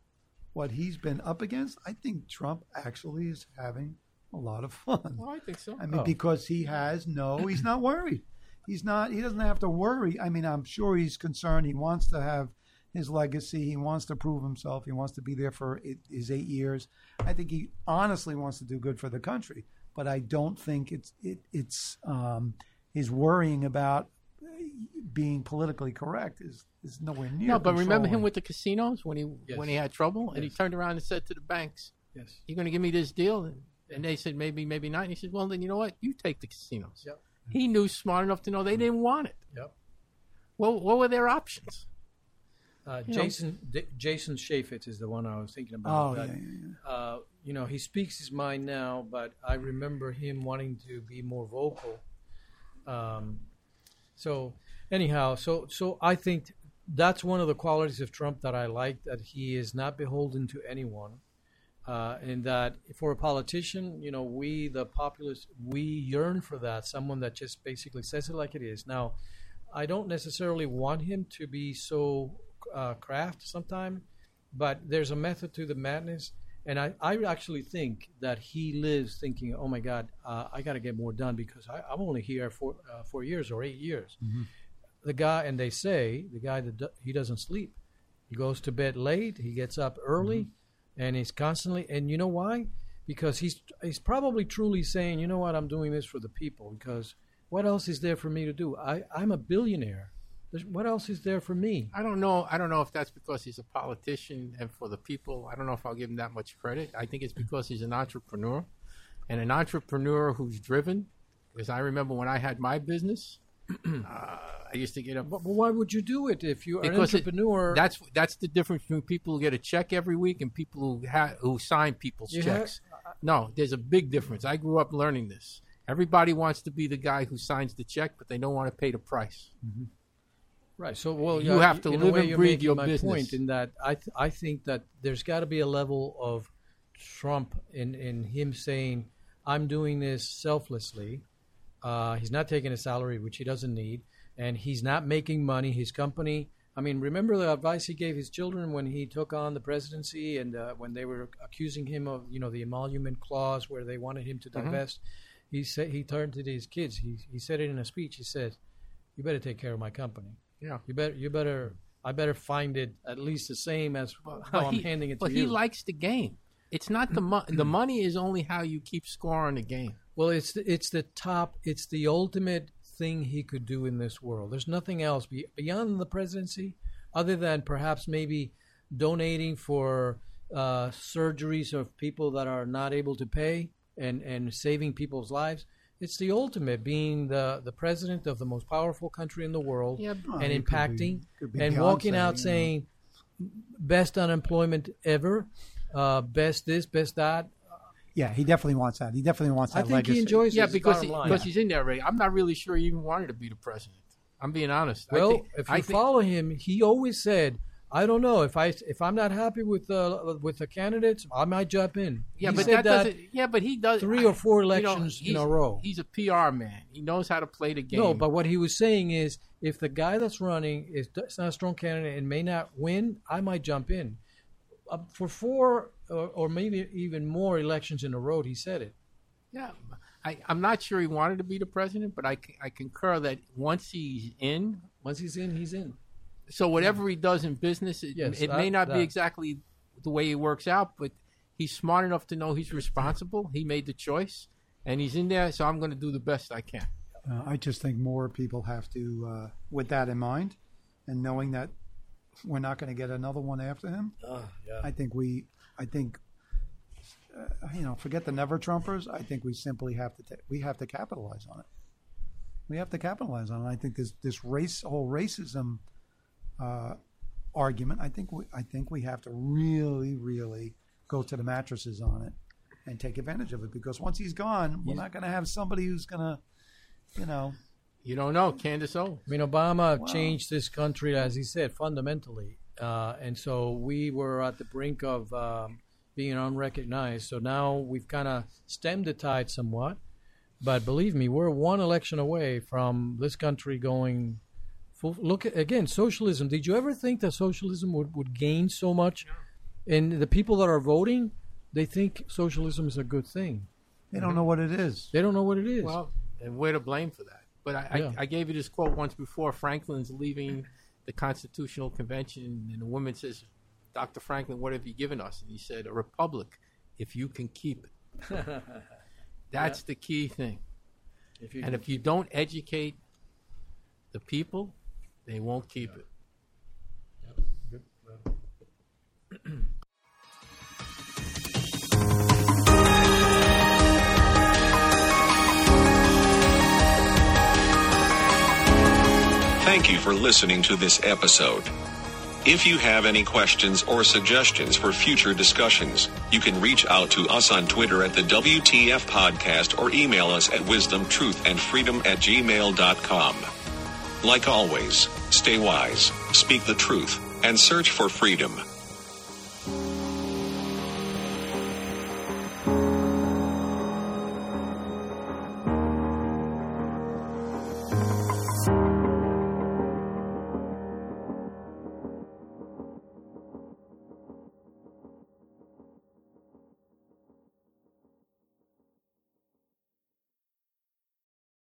what he's been up against, I think Trump actually is having a lot of fun. Well, I think so. I mean, because he's not worried. He doesn't have to worry. I mean, I'm sure he's concerned. He wants to have his legacy. He wants to prove himself. He wants to be there for his 8 years. I think he honestly wants to do good for the country, but I don't think it's his worrying about being politically correct is nowhere near. No, but remember him with the casinos when he had trouble and he turned around and said to the banks, "Yes, you're going to give me this deal," and they said maybe not. And he said, "Well, then you know what? You take the casinos." Yep. He knew smart enough to know they didn't want it. Yep. Well, what were their options? Jason Chaffetz is the one I was thinking about. He speaks his mind now, but I remember him wanting to be more vocal. So I think that's one of the qualities of Trump that I like, that he is not beholden to anyone, and that for a politician, we the populace, we yearn for that, someone that just basically says it like it is. Now, I don't necessarily want him to be so. Craft sometime, but there's a method to the madness, and I actually think that he lives thinking, "Oh my God, I got to get more done because I'm only here for 4 years or 8 years." Mm-hmm. The guy, and they say the guy he doesn't sleep, he goes to bed late, he gets up early, mm-hmm. and he's constantly. And you know why? Because he's probably truly saying, "You know what? I'm doing this for the people because what else is there for me to do? I'm a billionaire." What else is there for me? I don't know. I don't know if that's because he's a politician and for the people. I don't know if I'll give him that much credit. I think it's because he's an entrepreneur, and an entrepreneur who's driven. Because I remember when I had my business, I used to get up. But why would you do it if you're an entrepreneur? That's the difference between people who get a check every week and people who sign people's checks. No, there's a big difference. I grew up learning this. Everybody wants to be the guy who signs the check, but they don't want to pay the price. Mm-hmm. Right. So, you have to live and breathe your business. Point in that I think that there's got to be a level of Trump in him saying, "I'm doing this selflessly. He's not taking a salary, which he doesn't need. And he's not making money. His company. I mean, remember the advice he gave his children when he took on the presidency and when they were accusing him of, you know, the emolument clause where they wanted him to divest. Mm-hmm. He said, he turned to his kids. He said it in a speech. He said, "You better take care of my company. Yeah, you better. I better find it at least the same as I'm handing it to you." But he likes the game. It's not the money. The money is only how you keep scoring the game. Well, it's the ultimate thing he could do in this world. There's nothing else beyond the presidency, other than perhaps maybe donating for surgeries of people that are not able to pay and saving people's lives. It's the ultimate, being the president of the most powerful country in the world, and impacting and walking out saying, best unemployment ever, best this, best that. Yeah, he definitely wants that. He definitely wants that. I think legacy. He enjoys. Yeah, because he's in there already. I'm not really sure he even wanted to be the president. I'm being honest. Well, if you follow him, he always said, "I don't know if I'm not happy with the candidates, I might jump in." Yeah, he but he does 3 or 4 elections in a row. He's a PR man. He knows how to play the game. No, but what he was saying is, if the guy that's running is not a strong candidate and may not win, I might jump in. For 4 or maybe even more elections in a row, he said it. Yeah, I'm not sure he wanted to be the president, but I concur that once he's in, he's in. So whatever he does in business, it may not be exactly the way it works out, but he's smart enough to know he's responsible. He made the choice, and he's in there, so I'm going to do the best I can. I just think more people have to, with that in mind, and knowing that we're not going to get another one after him. I think forget the never Trumpers. I think we simply have to we have to capitalize on it. We have to capitalize on it. I think this whole racism argument. I think we have to really, really go to the mattresses on it and take advantage of it, because once he's gone, we're not going to have somebody who's going to, You don't know, Candace Owens. I mean, Obama changed this country, as he said, fundamentally. And so we were at the brink of being unrecognized. So now we've kind of stemmed the tide somewhat. But believe me, we're one election away from this country going full. Look, again, socialism. Did you ever think that socialism would gain so much? Yeah. And the people that are voting, they think socialism is a good thing. They don't know what it is. They don't know what it is. Well, and we're to blame for that. But I gave you this quote once before. Franklin's leaving the Constitutional Convention, and the woman says, "Dr. Franklin, what have you given us?" And he said, "A republic, if you can keep it." That's the key thing. If you don't educate the people, they won't keep it. Yep. Thank you for listening to this episode. If you have any questions or suggestions for future discussions, you can reach out to us on Twitter at the WTF Podcast or email us at wisdomtruthandfreedom@gmail.com. Like always, stay wise, speak the truth, and search for freedom.